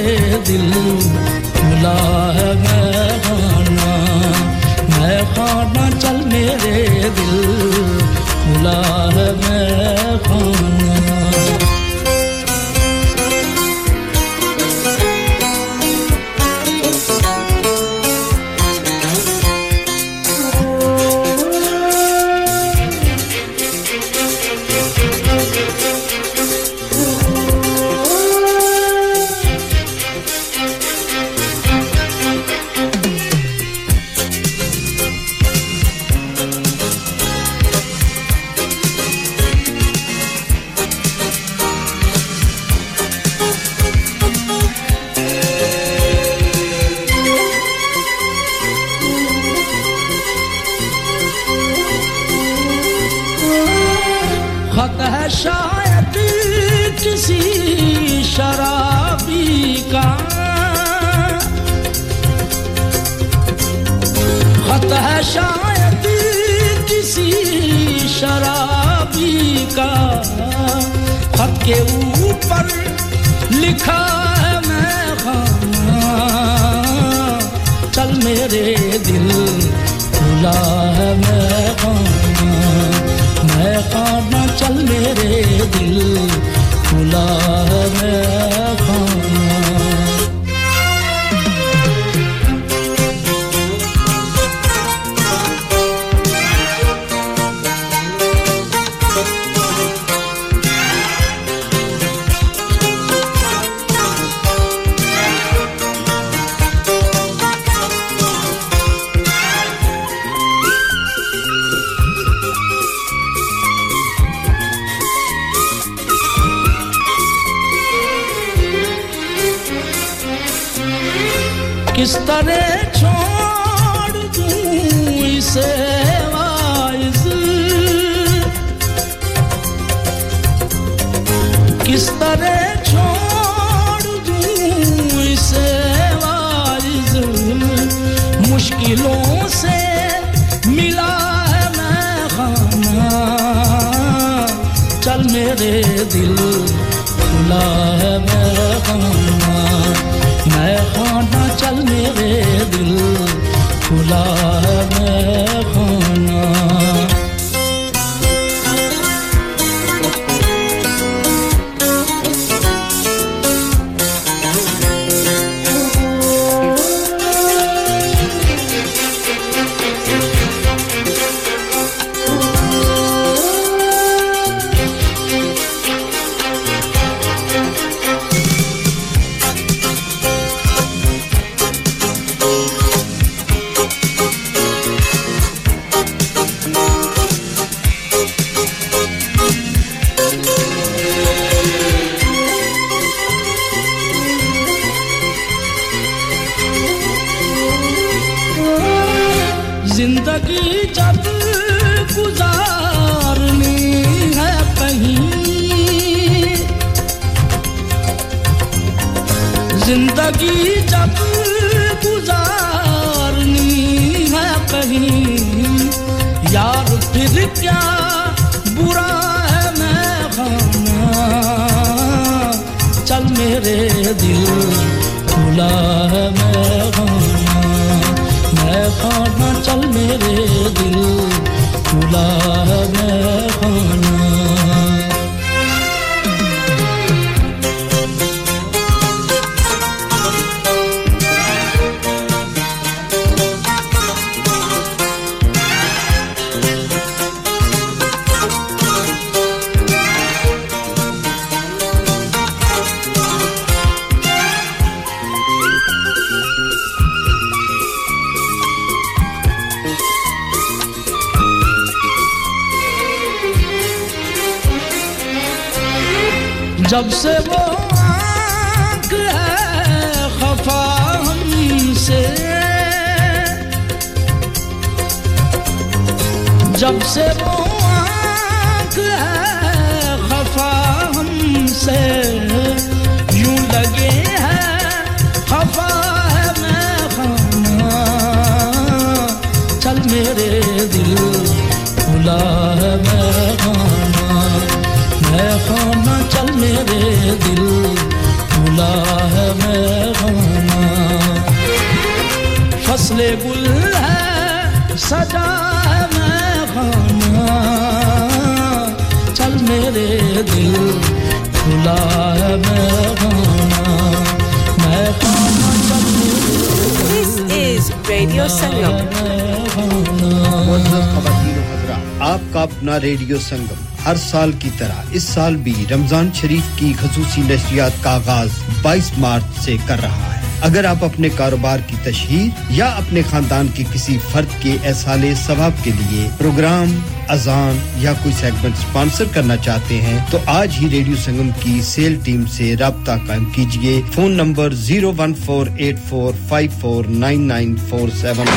दिल मिला है मैं खाना मैं खाना चल मेरे दिल मिला है मैं खाना के ऊपर लिखा है मैं खाना चल मेरे दिल खुला है मैं खाना मैं खाना चल मेरे दिल खुला है मैं किस तरह छोड़ दूं इसे वाइज किस तरह छोड़ दूं इसे वाइज मुश्किलों से मिला है मैं खाना चल मेरे दिल खुला है मैं खाना मैं खाना चल मेरे दिल खुला है मैं खाना I गुल है सजा है मैं खाना चल मेरे दिल खुला है मैं खाना मैं खाना चल This is Radio Sangam Muazzam Khawateen o Hazra आपका अपना रेडियो संगम हर साल की तरह इस साल भी रमजान शरीफ की खसूसी नशरियात का आगाज बाईस मार्च से कर रहा है अगर आप अपने कारोबार की तशहीर या अपने खानदान के किसी फर्द के एहसाले सवाब के लिए प्रोग्राम अजान या कोई सेगमेंट स्पॉन्सर करना चाहते हैं तो आज ही रेडियो संगम की सेल टीम से राब्ता कायम कीजिए phone number zero one four eight four five four nine nine four seven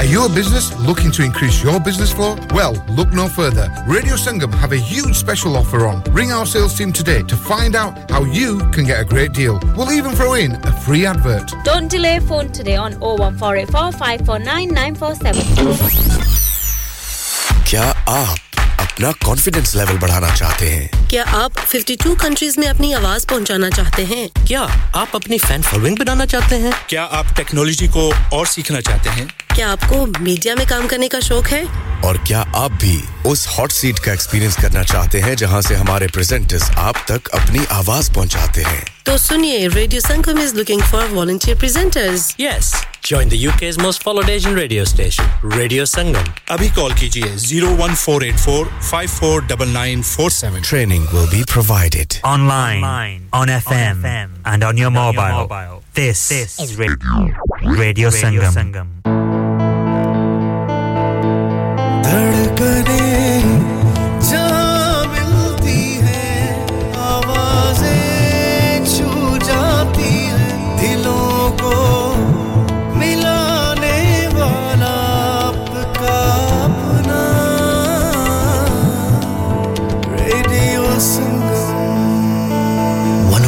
Are you a business looking to increase your business flow? Well, look no further. Radio Sangam have a huge special offer on. Ring our sales team today to find out how you can get a great deal. We'll even throw in a free advert. Don't delay, phone today on zero one four eight four five four nine nine four seven. Kya aap अपना confidence level बढ़ाना चाहते हैं? क्या आप fifty-two countries में अपनी आवाज पहुंचाना चाहते हैं? क्या आप अपनी fan following बनाना चाहते हैं? क्या आप technology को और सीखना चाहते हैं? क्या आपको मीडिया में काम करने का शौक है? और क्या आप भी उस hot seat का experience करना चाहते हैं जहां से हमारे presenters आप तक अपनी आवाज पहुंचाते हैं? तो सुनिए, Radio Sangam is looking for volunteer presenters. Yes. Join the U K's most followed Asian radio station, Radio Sangam. Abhi call kijiye zero one four eight four five four nine nine four seven. Training will be provided online, online on, F M, on F M, and on your and mobile. On your mobile. This, this is Radio, Radio, Radio Sangam. Sangam.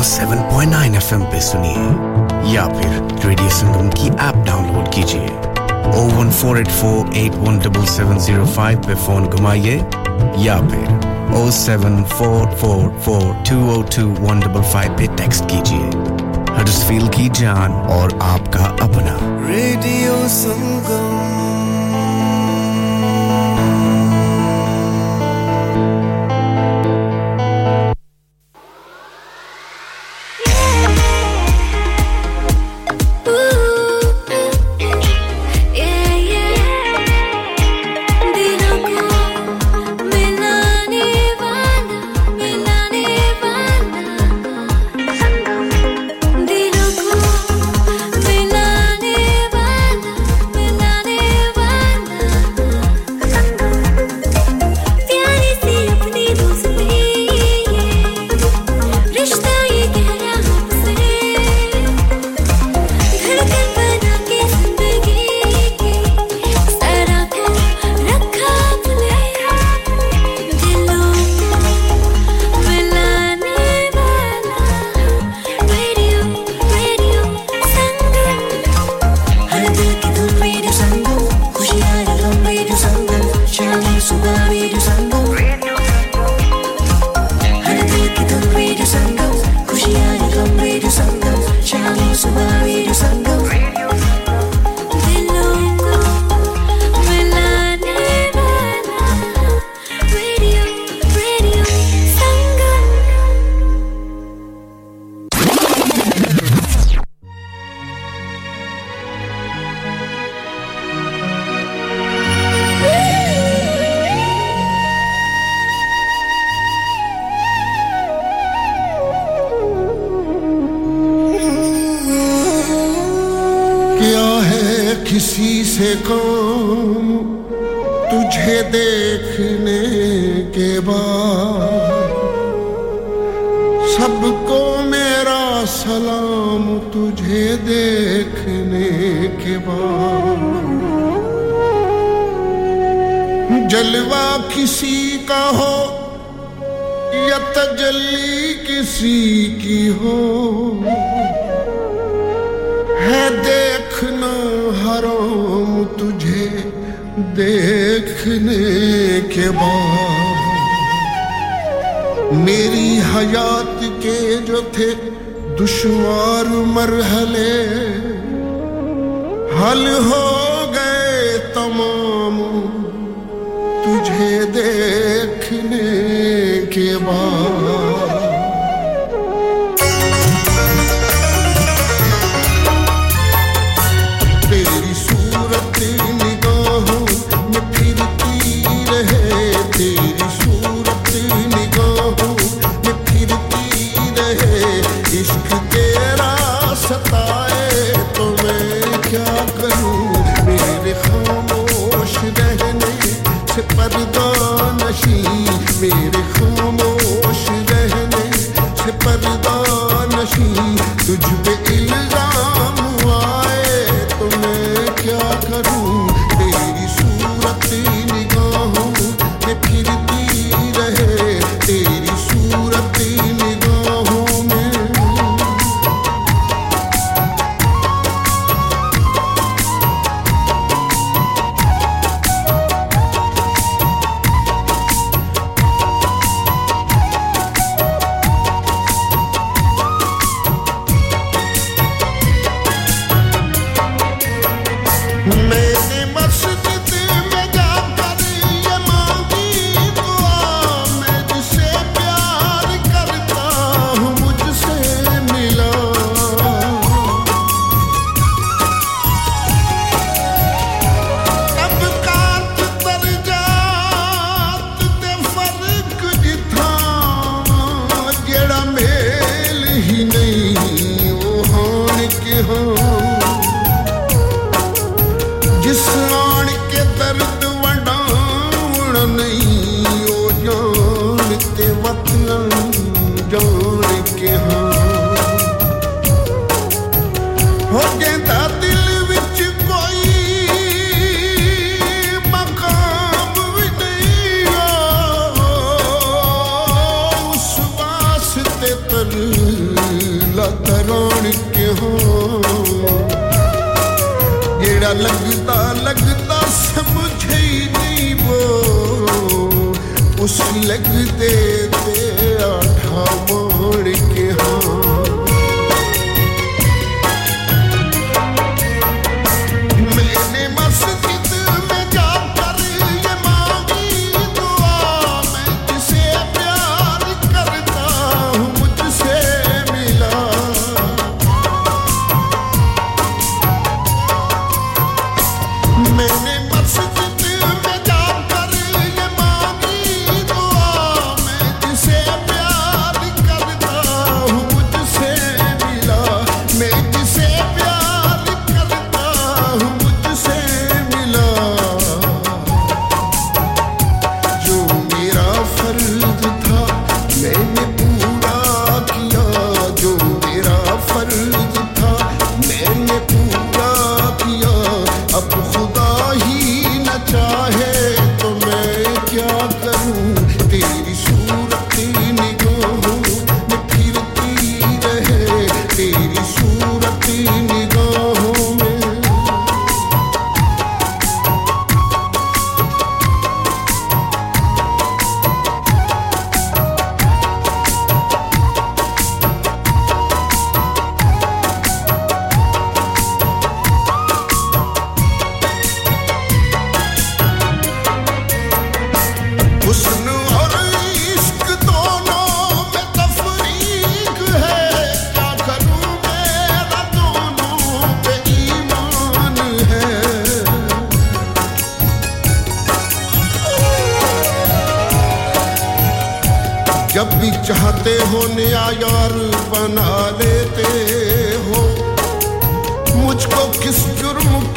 seven point nine F M पे सुनिए या फिर radio Sangam की app download कीजिए zero one four eight four eight one seven seven zero five पे phone घुमाइए या फिर zero seven four four four two zero two one five five पे टेक्स्ट कीजिए हडर्सफील्ड की जान और आपका अपना रेडियो संगम किसी से कहूं तुझे देखने के बाद सबको मेरा सलाम तुझे देखने के बाद जलवा किसी का हो या तजल्ली किसी की हो है देखना हराम तुझे देखने के बाद मेरी हयात के जो थे दुश्वार मरहले हल हो गए तमाम तुझे देखने के बाद मेरे खामोश रहने से पर्दा नशी तुझ पे इल्जाम आए तो मैं क्या करूं तेरी सूरत निगाहों में फिरती रहे तेरी सूरत निगाहों में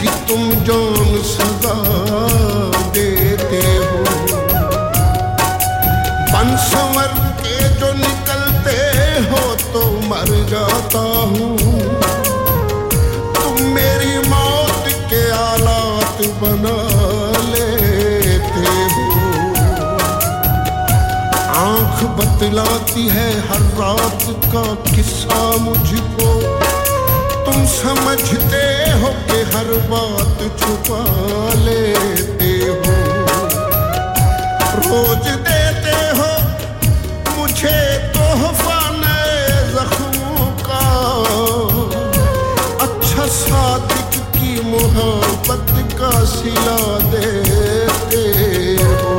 कि तुम जान सदा देते हो बंसवर के जो निकलते हो तो मर जाता हूँ तुम मेरी मौत के आलात बना लेते हो आँख बतलाती है हर रात का किस्सा मुझको तुम समझते हो कि हर बात छुपा लेते हो रोज देते हो मुझे तोहफा नए जख्मों का अच्छा सादिक की मोहब्बत का सिला देते हो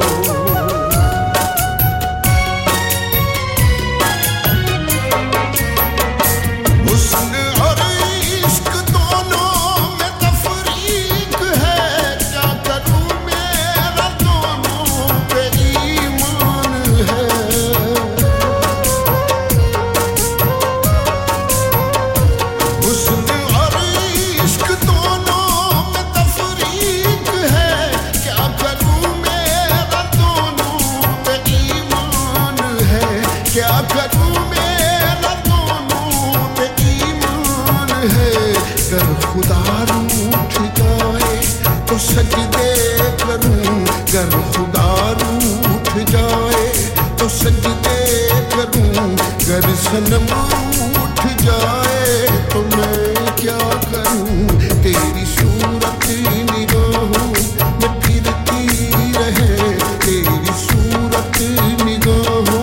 सजदे करूं गर खुदा रूठ जाए तो सजदे करूं गर सनम उठ जाए तो मैं क्या करूं तेरी सूरत निगाहों में फिरती रहे तेरी सूरत निगाहों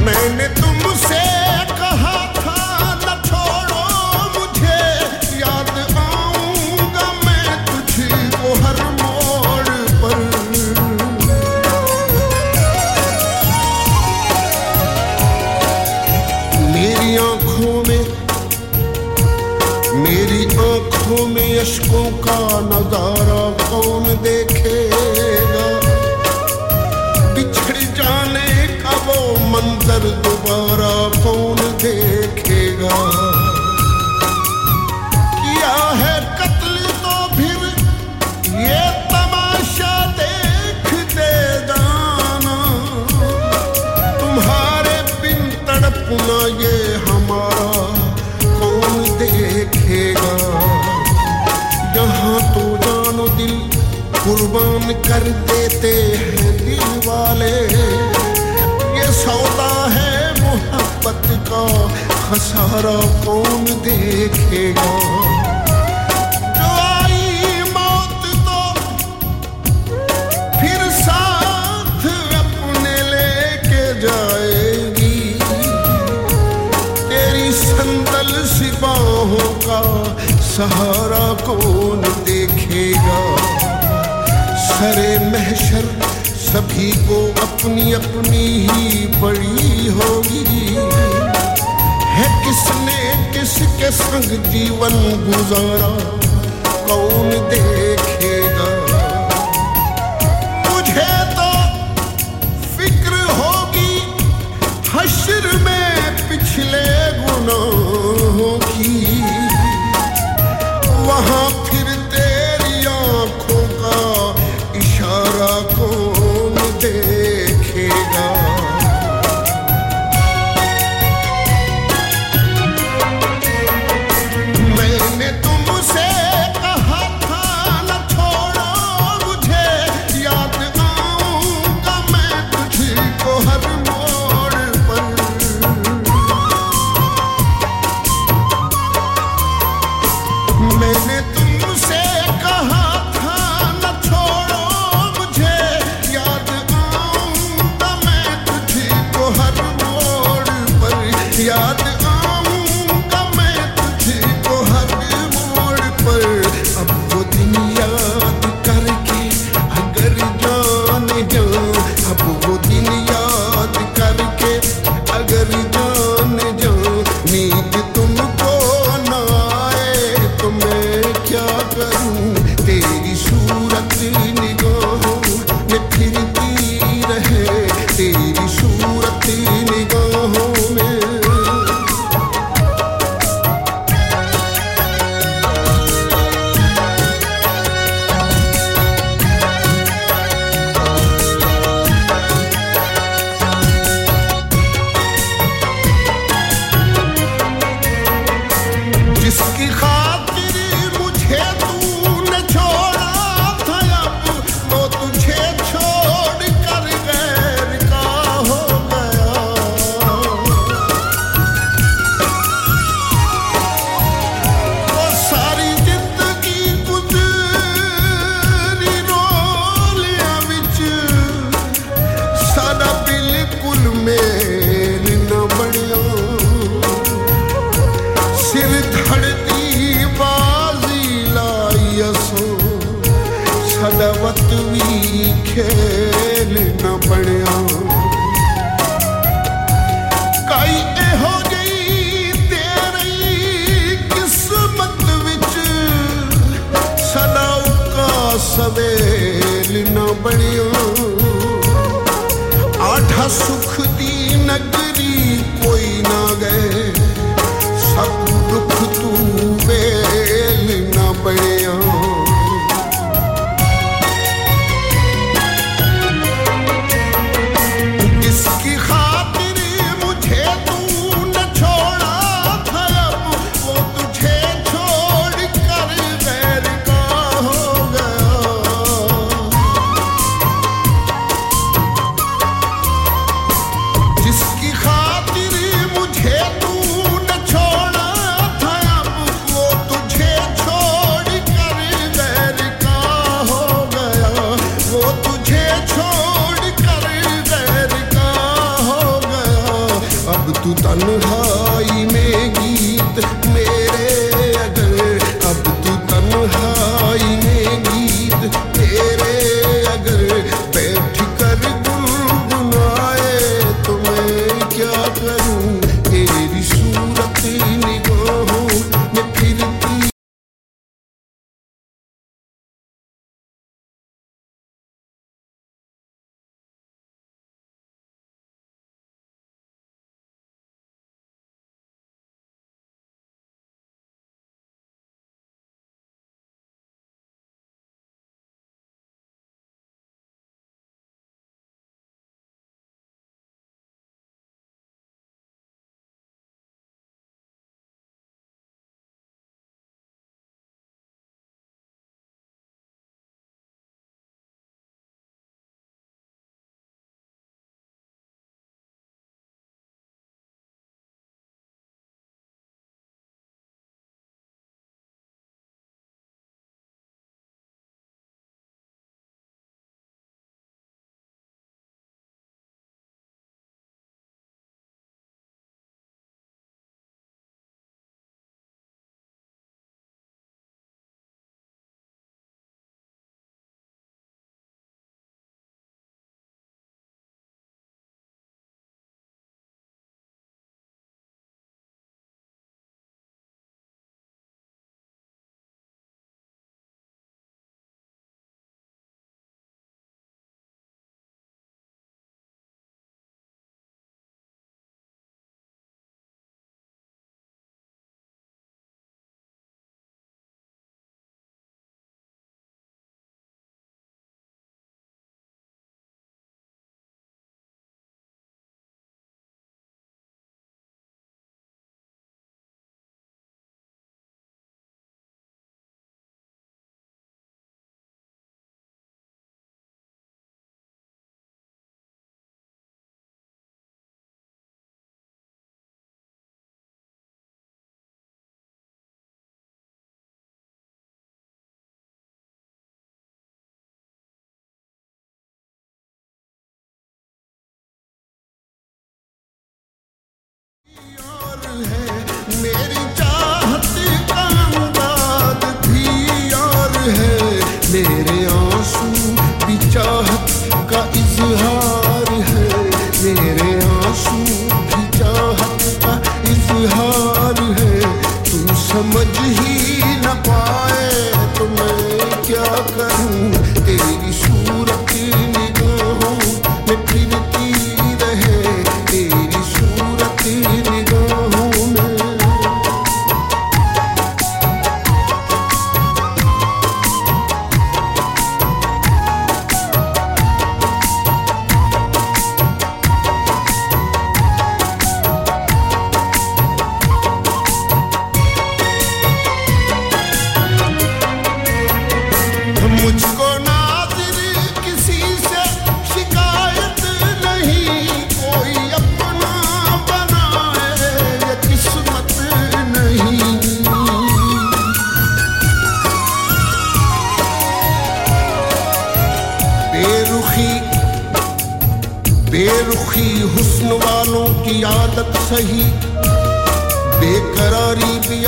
मैंने तुमसे कहा था न छोड़ो मुझे भी खेल ना पड़िया काई एहो जी तेरी किस्मत विच सदाओं का सवेल ना पड़िया आठा सुख दी नगरी कोई ना गए सब दुख तू वेल ना पड़िया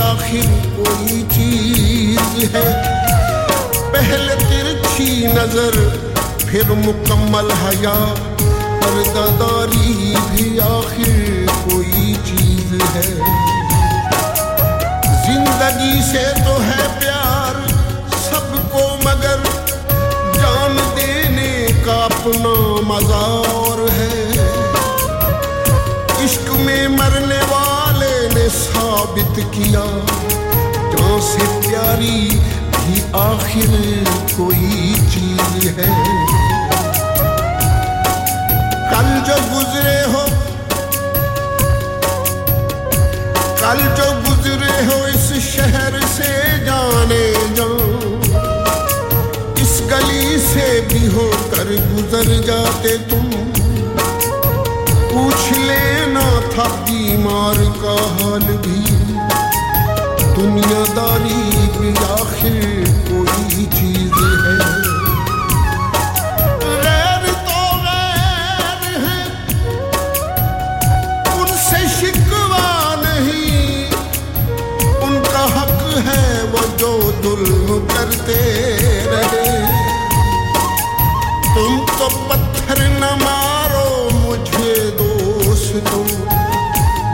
आखिर कोई चीज है पहले तेरे बख्शी नजर फिर मुकम्मल हया पर्दादारी भी आखिर कोई चीज है जिंदगी से तो है प्यार सबको मगर जान देने का अपना मजा और है इश्क में मरने वाले ने साबित किया जान से प्यारी भी आखिर कोई चीज है कल जो गुजरे हो कल जो गुजरे हो इस शहर से जाने जाऊं इस गली से भी होकर गुजर जाते तुम पूछ लेना था बीमार का हाल भी दुनियादारी भी आखिर कोई चीज है गैर तो गैर है उनसे शिकवा नहीं उनका हक है वो जो जुल्म करते रहे तुम तो पत्थर न मारो मुझे दोस्तों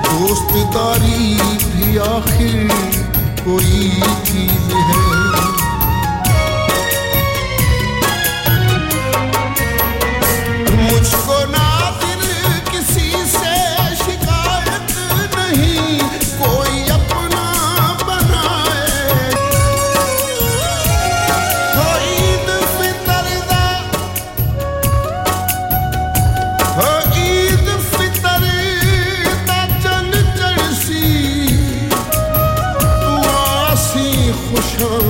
दोस्तारी भी आखिर कोई चीज है मुझको ना फिर किसी से शिकायत नहीं कोई अपना बनाए हो ईद फितरदा हो ईद फितरदा चन चढ़सी खुशहाल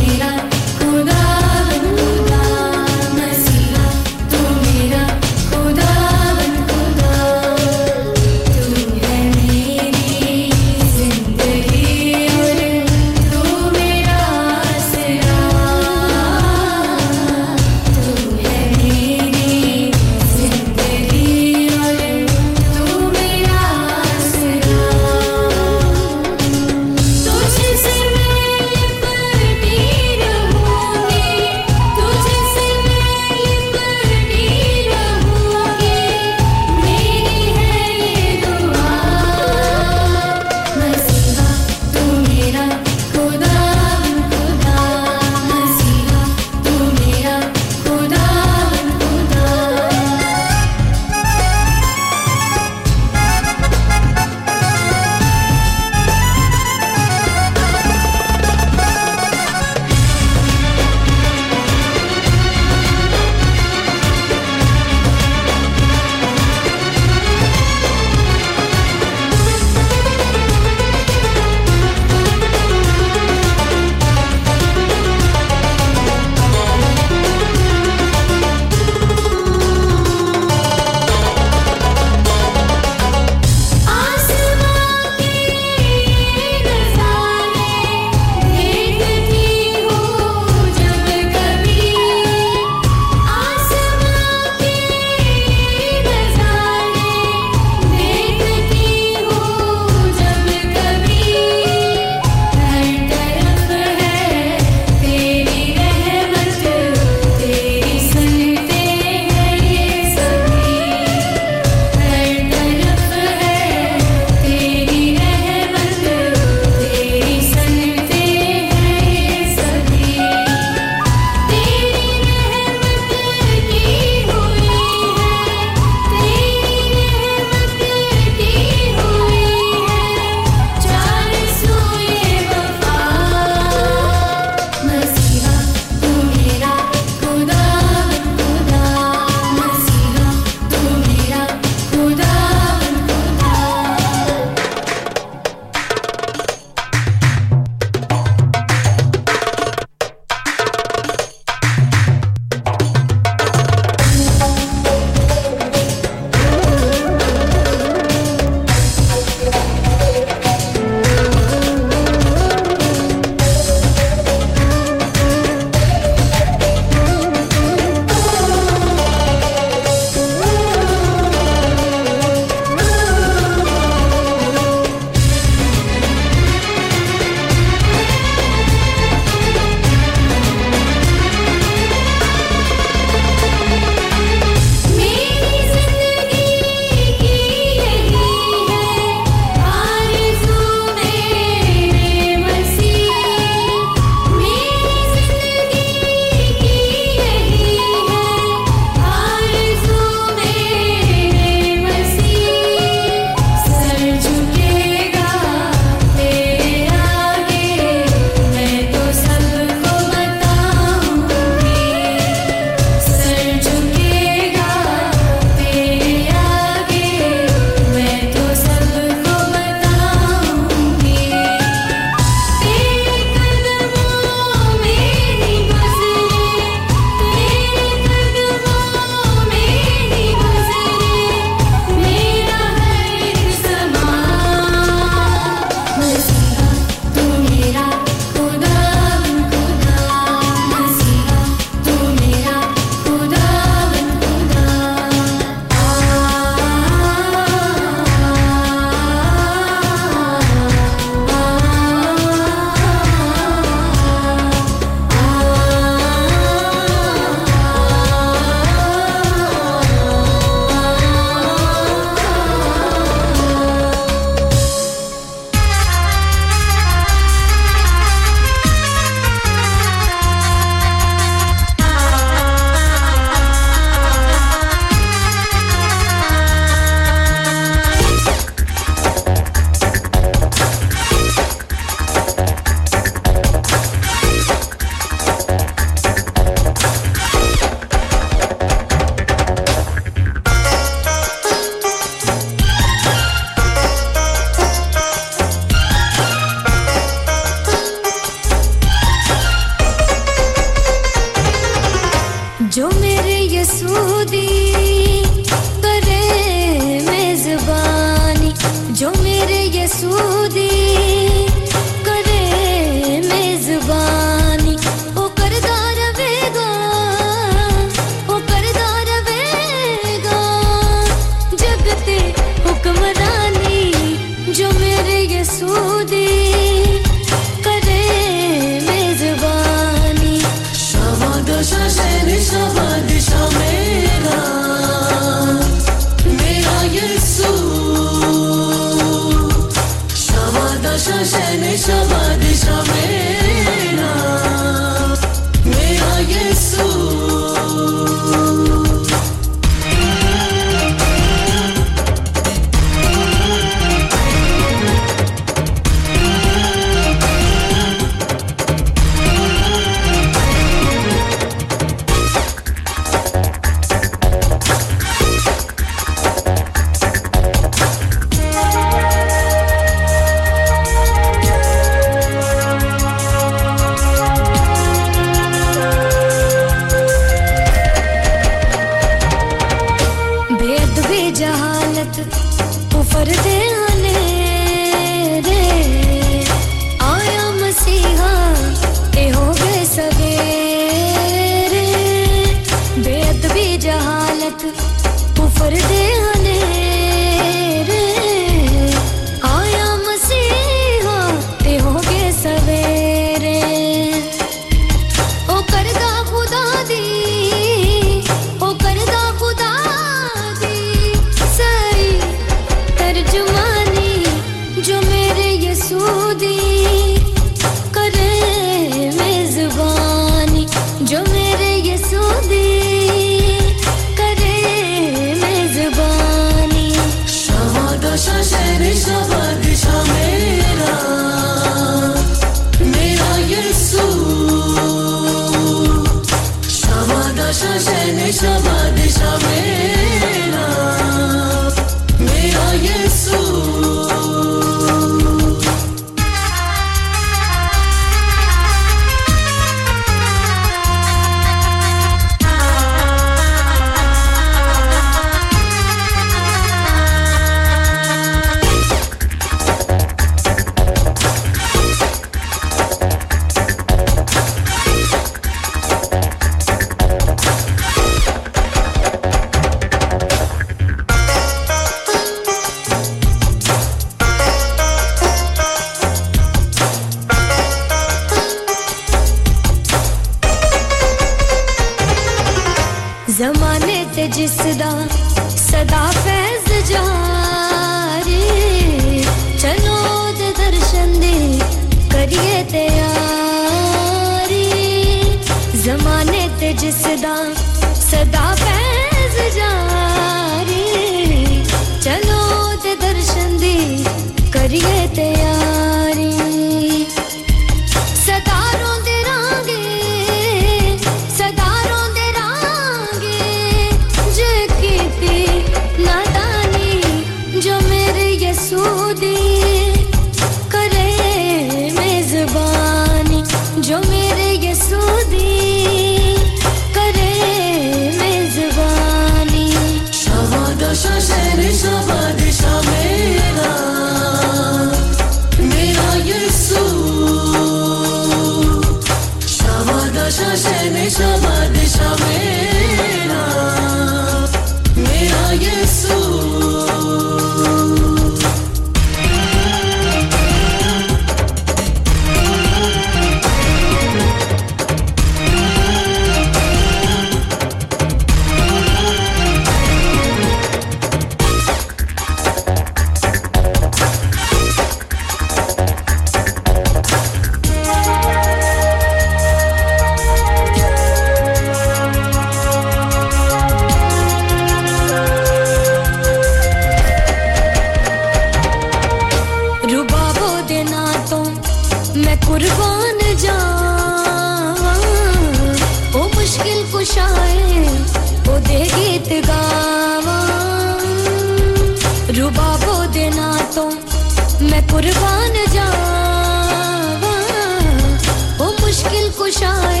कुशाए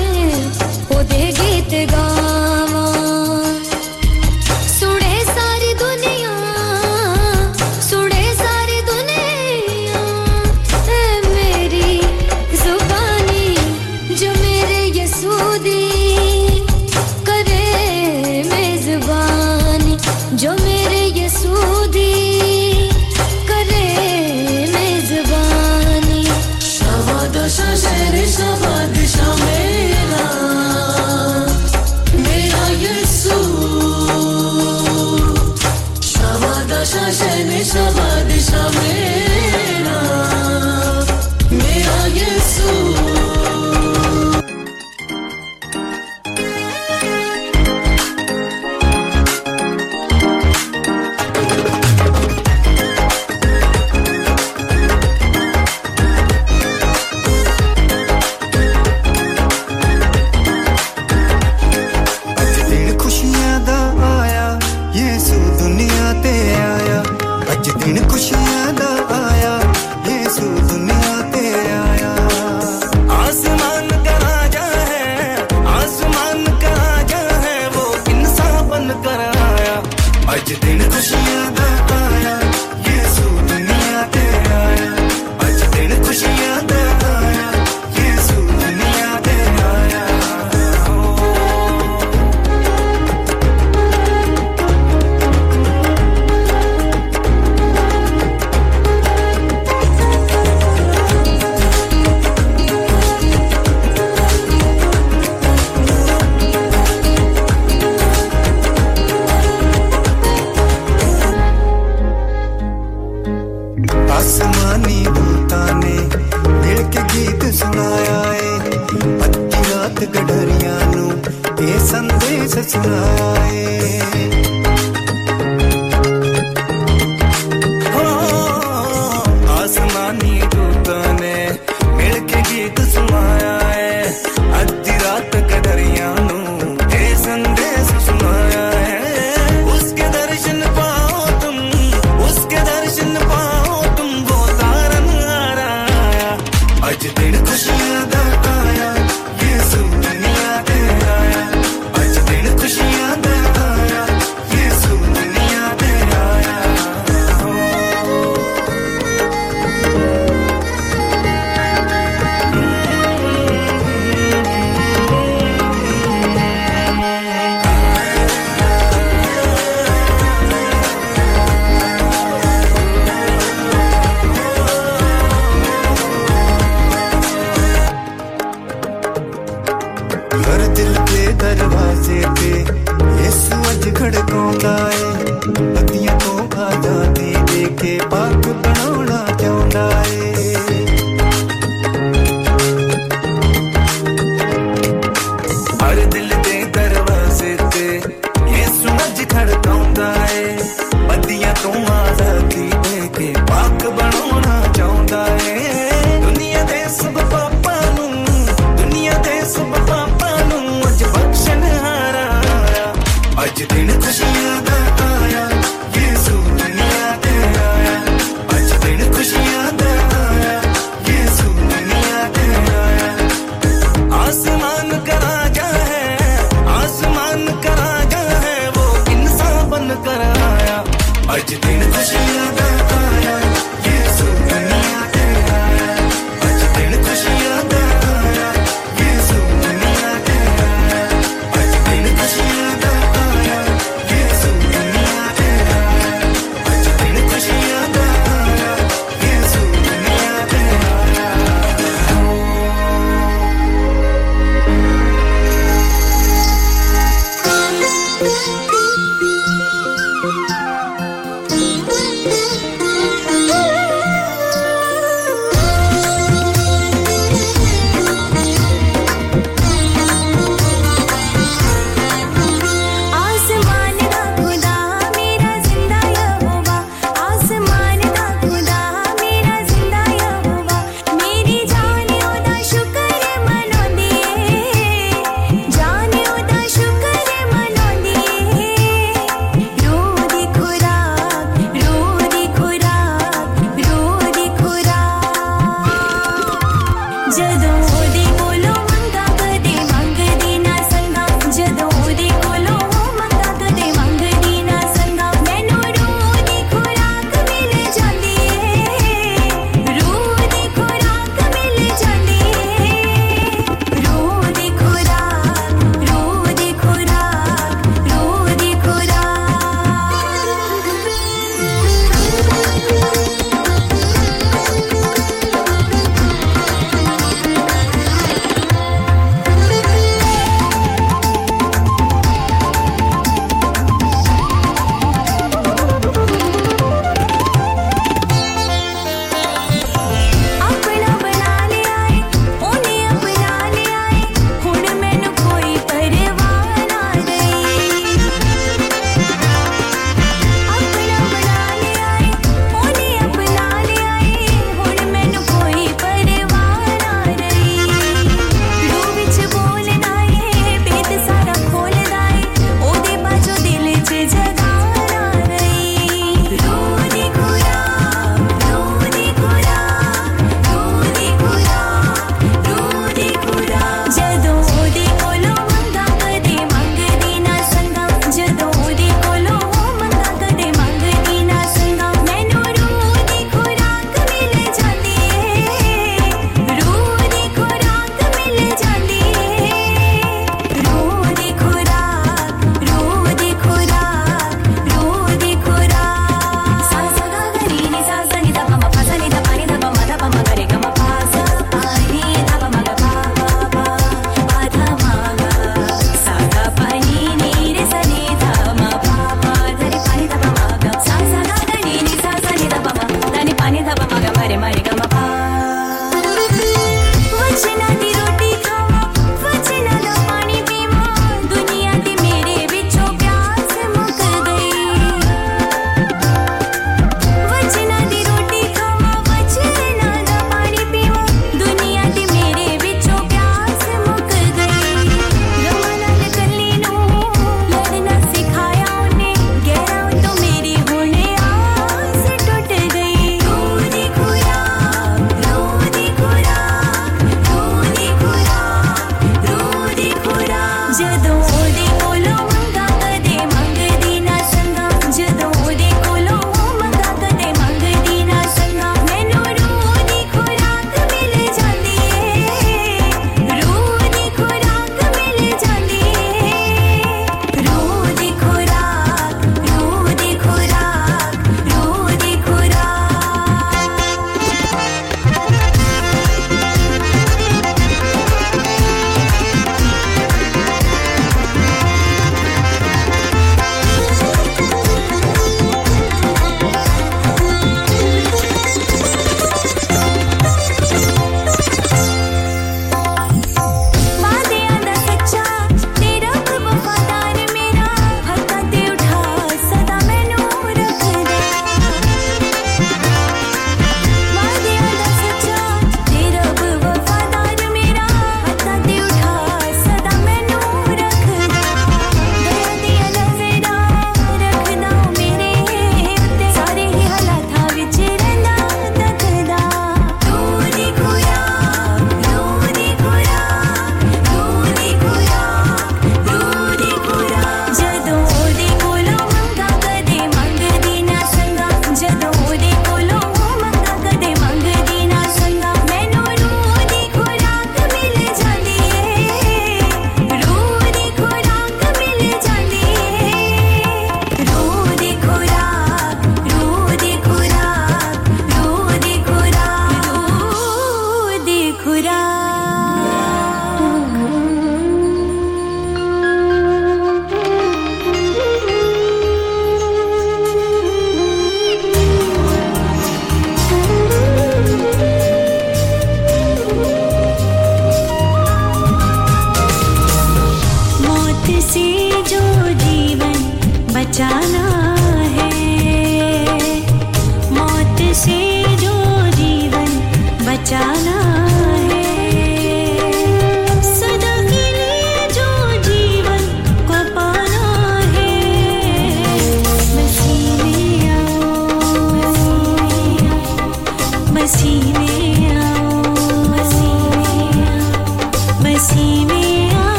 वो दे गीत गावा।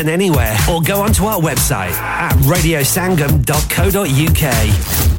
Anywhere or go onto our website at radio sangam dot co dot u k.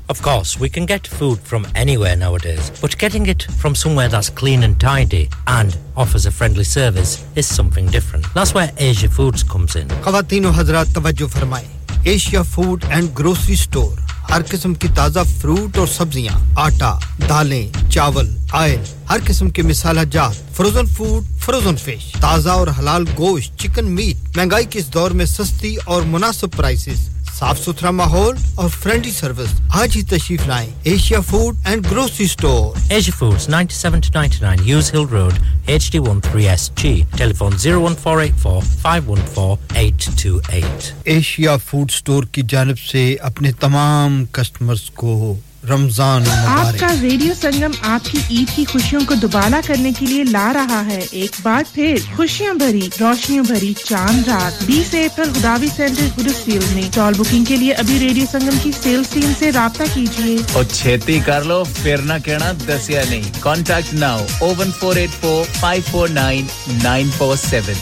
Of course, we can get food from anywhere nowadays, but getting it from somewhere that's clean and tidy and offers a friendly service is something different. That's where Asia Foods comes in. Khawatino hazrat tawajjuh farmaye. Asia Food and Grocery Store. हर किस्म की ताजा fruit और सब्जियां, आटा, दालें, चावल, oil, हर किस्म के मिसाला जात, फ्रोजन फूड, फ्रोजन फिश, ताजा और हलाल गोश्त, चिकन मीट, महंगाई के इस दौर में सस्ती और मुनासिब प्राइसेस, साफ सुथरा माहौल और फ्रेंडली सर्विस, आज ही तशरीफ लाएं, Asia food and grocery store, Asia foods ninety-seven to ninety-nine Hughes Hill Road, H D one three S G, telephone zero one four eight four five one four eight two eight. Asia food store की जानिब से अपने तमाम customers को रमजान मुबारक आपका radio संगम आपकी ईद की खुशियों को दुबाला करने के लिए ला रहा है एक बार फिर खुशियां भरी रोशनियों भरी चांद रात बीस अप्रैल खुदावी सेंटर गुरुसील में टॉल बुकिंग के लिए अभी रेडियो संगम की सेल्स टीम से राब्ता कीजिए और छेती कर लो फिर ना कहना दसिया नहीं contact now oh one four eight four five four nine nine four seven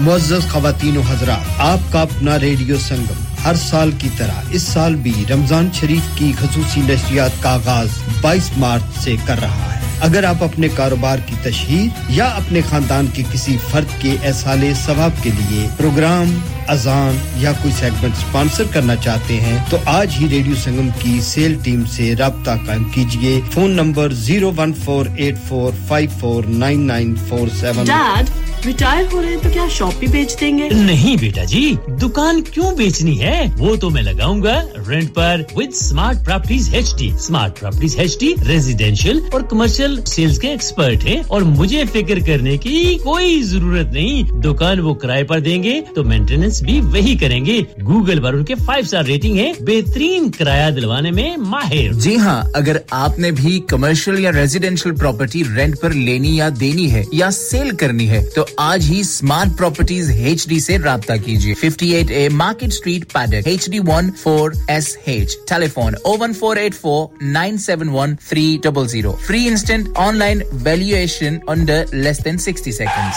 मुअज़्ज़ज़ ख़वातीन व हज़रात आपका अपना रेडियो संगम हर साल की तरह इस साल भी रमजान शरीफ की ख़ुसूसी नशरियात का आगाज बाईस मार्च से कर रहा है अगर आप अपने कारोबार की तशहीर या अपने खानदान के किसी फर्द के एहसाले सवाब के लिए प्रोग्राम अजान या कोई सेगमेंट स्पॉन्सर करना चाहते हैं तो आज ही रेडियो संगम की सेल टीम से राब्ता कायम कीजिए phone number zero one four eight four five four nine nine four seven dad retire हो रहे हैं तो क्या शॉप भी बेच देंगे नहीं बेटा जी दुकान क्यों बेचनी है वो तो मैं लगाऊंगा रेंट पर with smart properties HD smart properties HD residential और कमर्शियल सेल्स के एक्सपर्ट हैं और मुझे फिक्र करने की कोई जरूरत नहीं दुकान वो किराए पर देंगे तो मेंटेनेंस भी वही करेंगे गूगल पर उनके five star रेटिंग है बेहतरीन किराया दिलवाने में माहिर जी हां अगर आपने भी कमर्शियल या रेजिडेंशियल प्रॉपर्टी रेंट पर लेनी या देनी है या सेल करनी है तो आज ही स्मार्ट प्रॉपर्टीज एचडी से राब्ता कीजिए fifty-eight A market street Paddock H D one four S H telephone oh one four eight four nine seven one three zero zero free instant online valuation under less than sixty seconds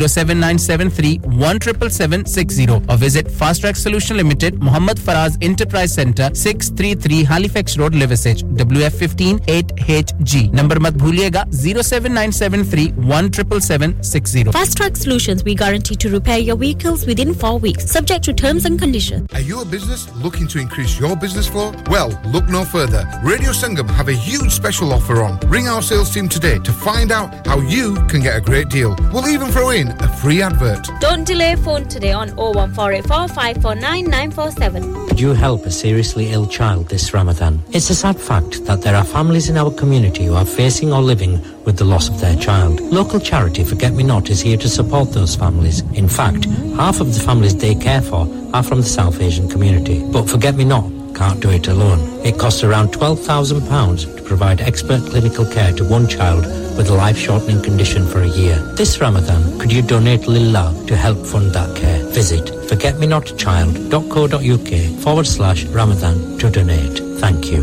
zero seven nine seven three one seven seven six zero or visit Fast Track Solution Limited, Muhammad Faraz Enterprise Center, six thirty-three Halifax Road, Liversedge, W F one five eight H G. Number mat bhuliega zero seven nine seven three one seven seven six zero. Fast Track Solutions, we guarantee to repair your vehicles within four weeks, subject to terms and conditions. Are you a business looking to increase your business flow? Well, look no further. Radio Sangam have a huge special offer on. Ring our sales team today to find out how you can get a great deal. We'll even throw in a free advert. Don't delay phone today on oh one four eight four five four nine nine four seven. Could you help a seriously ill child this Ramadan? It's a sad fact that there are families in our community who are facing or living with the loss of their child. Local charity Forget Me Not is here to support those families. In fact, half of the families they care for are from the South Asian community. But Forget Me Not can't do it alone. It costs around twelve thousand pounds to provide expert clinical care to one child with a life-shortening condition for a year. This Ramadan, could you donate Lillah to help fund that care? Visit forgetmenotchild.co.uk forward slash Ramadan to donate. Thank you.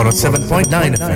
one oh seven point nine F M.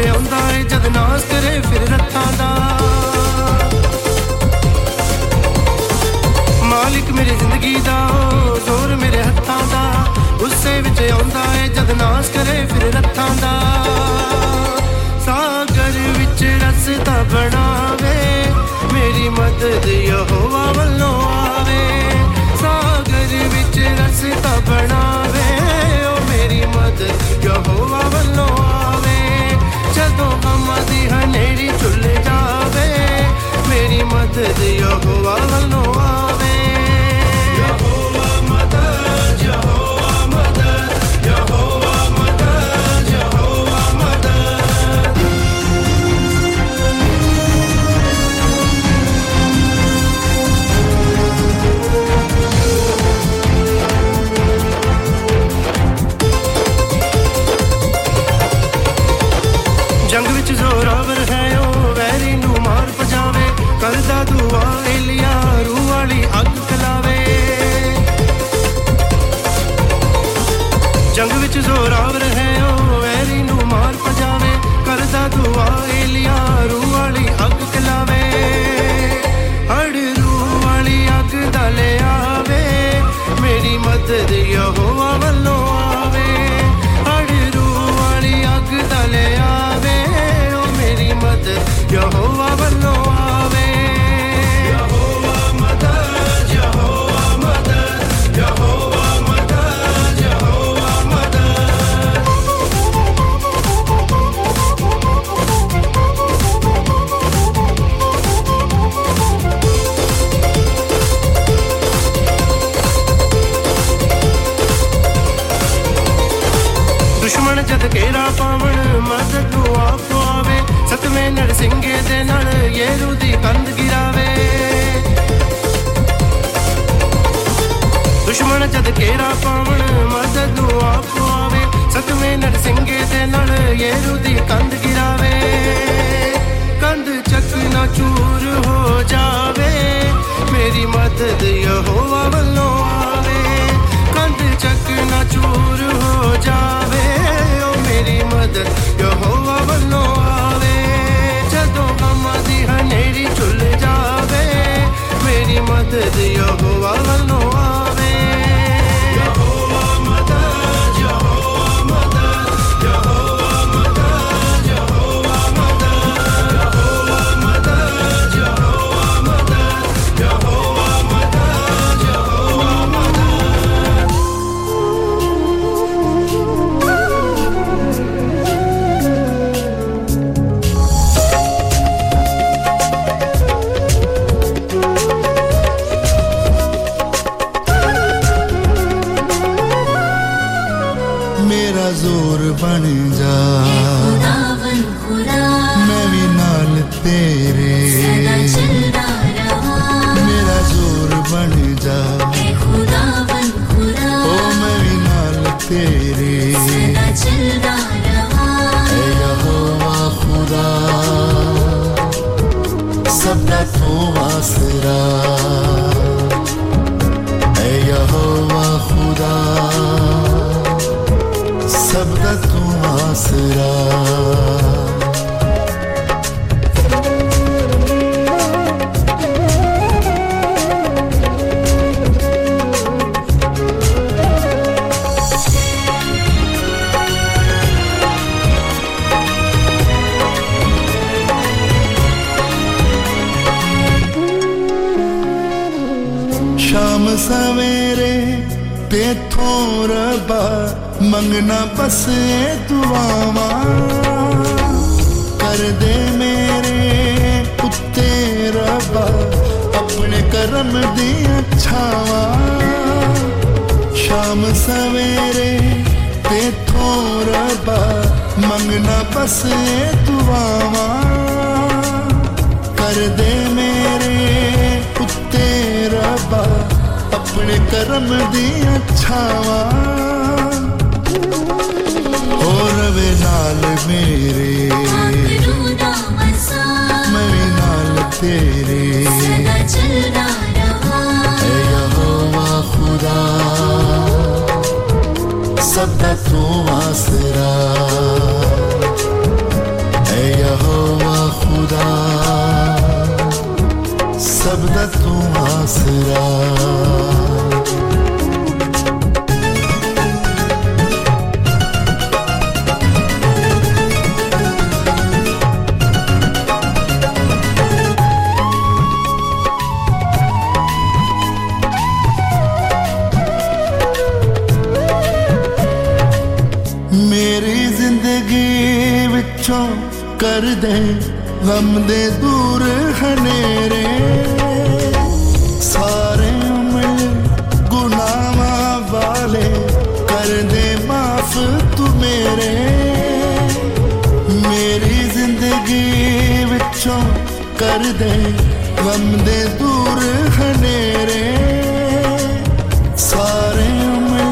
ਤੇਰੇ ਆਉਂਦਾ ਏ ਜਦ ਨਾਸ ਤੇਰੇ ਫਿਰ ਰੱਤਾਂ ਦਾ ਮਾਲਿਕ ਮੇਰੀ ਜ਼ਿੰਦਗੀ ਦਾ ਜ਼ੋਰ ਮੇਰੇ ਹੱਥਾਂ ਦਾ ਉਸੇ ਵਿੱਚ ਆਉਂਦਾ ਏ ਜਦ ਨਾਸ ਕਰੇ ਫਿਰ ਰੱਤਾਂ ਦਾ ਸਾਗਰ ਵਿੱਚ ਰਸਤਾ ਬਣਾਵੇ ਮੇਰੀ ਮਦਦ ਯਹੋਵਾ ਵੱਲੋਂ ਆਵੇ ਸਾਗਰ ਵਿੱਚ ਰਸਤਾ ਬਣਾਵੇ ਓ ਮੇਰੀ ਮਦਦ ਯਹੋਵਾ ਵੱਲੋਂ ਜਦੋਂ ਹਮਾ ਦੀ ਹਨੇਰੀ ਝੁੱਲ ਜਾਵੇ ਮੇਰੀ ਮਦਦ ਯਹੋਵਾ ਵੱਲੋਂ ਆਵੇ ਯਹੋਵਾ ਮਦਦ ਯਹੋਵਾ ਮਦਦ ਯਹੋਵਾ ਮਦਦ ਯਹੋਵਾ ਮਦਦ ਜੰਗ ਵਿੱਚ ਜ਼ੋਰਾਵਰ ਹੈ ਉਹ ਵੈਰੀ ਨੂੰ ਮਾਰ ਪਜਾਵੇ ਕਰਦਾ ਦੁਆ ਏਲੀਆ ਰੂਹ ਵਾਲੀ ਅੱਗ ਕਲਾਵੇ ਜੰਗ ਵਿੱਚ ਜ਼ੋਰਾਵਰ ਹੈ ਉਹ ਵੈਰੀ ਨੂੰ ਮਾਰ ਪਜਾਵੇ ਕਰਦਾ ਦੁਆ ਏਲੀਆ ਰੂਹ ਵਾਲੀ ਅੱਗ ਕਲਾਵੇ ਹੜ ਰੂਹ ਵਾਲੀ ਅੱਗ ਦਾ ਲੈ ਆਵੇ ਮੇਰੀ ਮਦਦ ਯਹੋਵਾ ਵੱਲੋਂ ਆਵੇ ਹੜ ਰੂਹ ਵਾਲੀ ਅੱਗ ਦਾ ਲੈ ਆਵੇ Jehovah Valo Ave Jehovah Mother Jehovah Mother Jehovah Mother Jehovah Mother Dushman jad kera pavan madad nu aap ਸਤਵੇਂ ਨਰਸਿੰਘੇ ਦੇ ਨਾਲ ਯੇਰੂ ਦੀ ਕੰਧ ਗਿਰਾਵੇ ਦੁਸ਼ਮਣ ਜਦ ਘੇਰਾ ਪਾਵਣ ਮਦਦ ਨੂੰ ਆਪ ਆਵੇ ਸਤਵੇਂ ਨਰਸਿੰਘੇ ਦੇ ਨਾਲ ਯੇਰੂ ਦੀ ਕੰਧ ਗਿਰਾਵੇ ਕੰਧ ਚੱਕ ਨਾ ਚੂਰ ਹੋ ਜਾਵੇ ਮੇਰੀ ਮਦਦ ਯਹੋਵਾ ਵੱਲੋਂ ਆਵੇ ਕੰਧ ਚੱਕ ਨਾ ਚੂਰ ਹੋ ਜਾਵੇ ਓ ਮੇਰੀ ਮਦਦ ਯਹੋਵਾ ਵੱਲੋਂ ਆਵੇ Amadi haneri chul jaave meri madad yehova vallo aave yehova madad yehova madad yehova madad yehova madad yehova madad yehova madad yehova madad yehova madad जोर बन जा खुदावन खुदा मैं भी नाल तेरे सदा चलता रहा मेरा जोर बन जा खुदावन खुदा ओ मैं भी नाल तेरे सदा चलता रहा ऐ यहोवा खुदा सबदा तू आसरा ऐ यहोवा खुदा सबदा तू आसरा शाम सवेरे ते थोरबा मंगना बस दुआवां कर दे मेरे उत्ते रबा अपने करम दी छावां शाम सवेरे ते थोरबा मंगना बस दुआवां कर दे मेरे उत्ते रबा अपने करम दी छावां वे नाल मेरे रूदा बसा मैं नाल तेरे सदा चलता रहा ऐ यहोवा खुदा सबदा तू आसरा पूछो कर दे हम दे दूर हनेरे सारे उम्र गुनाह वाले कर दे माफ तू मेरे मेरी जिंदगी विचों कर दे हम दे दूर हनेरे सारे उम्र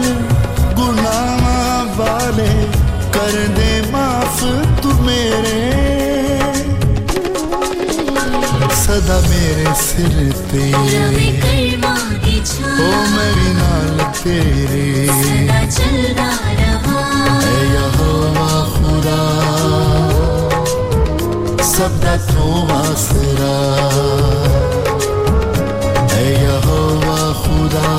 गुनाह वाले कर दे माफ तू मेरे सदा मेरे सिर पे ओ मेरी नाल तेरे सदा चलता रहा ऐ यहोवा खुदा सबदा तू आसरा ऐ यहोवा खुदा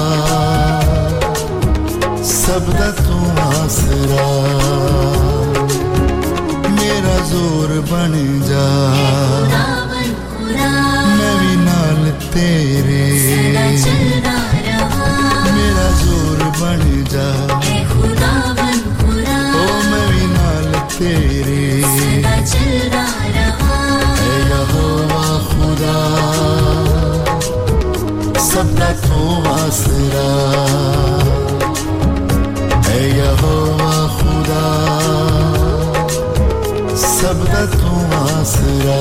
सबदा तू आसरा मेरा जोर बन जा तेरे सदा मेरा जोर बन जा ए खुदा बन खुदा ओ मैं भी नाल तेरे सदा चलता रहा ए यहोवा खुदा सबदा तू आसरा ए यहोवा खुदा सबदा तू आसरा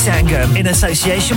Sangam in association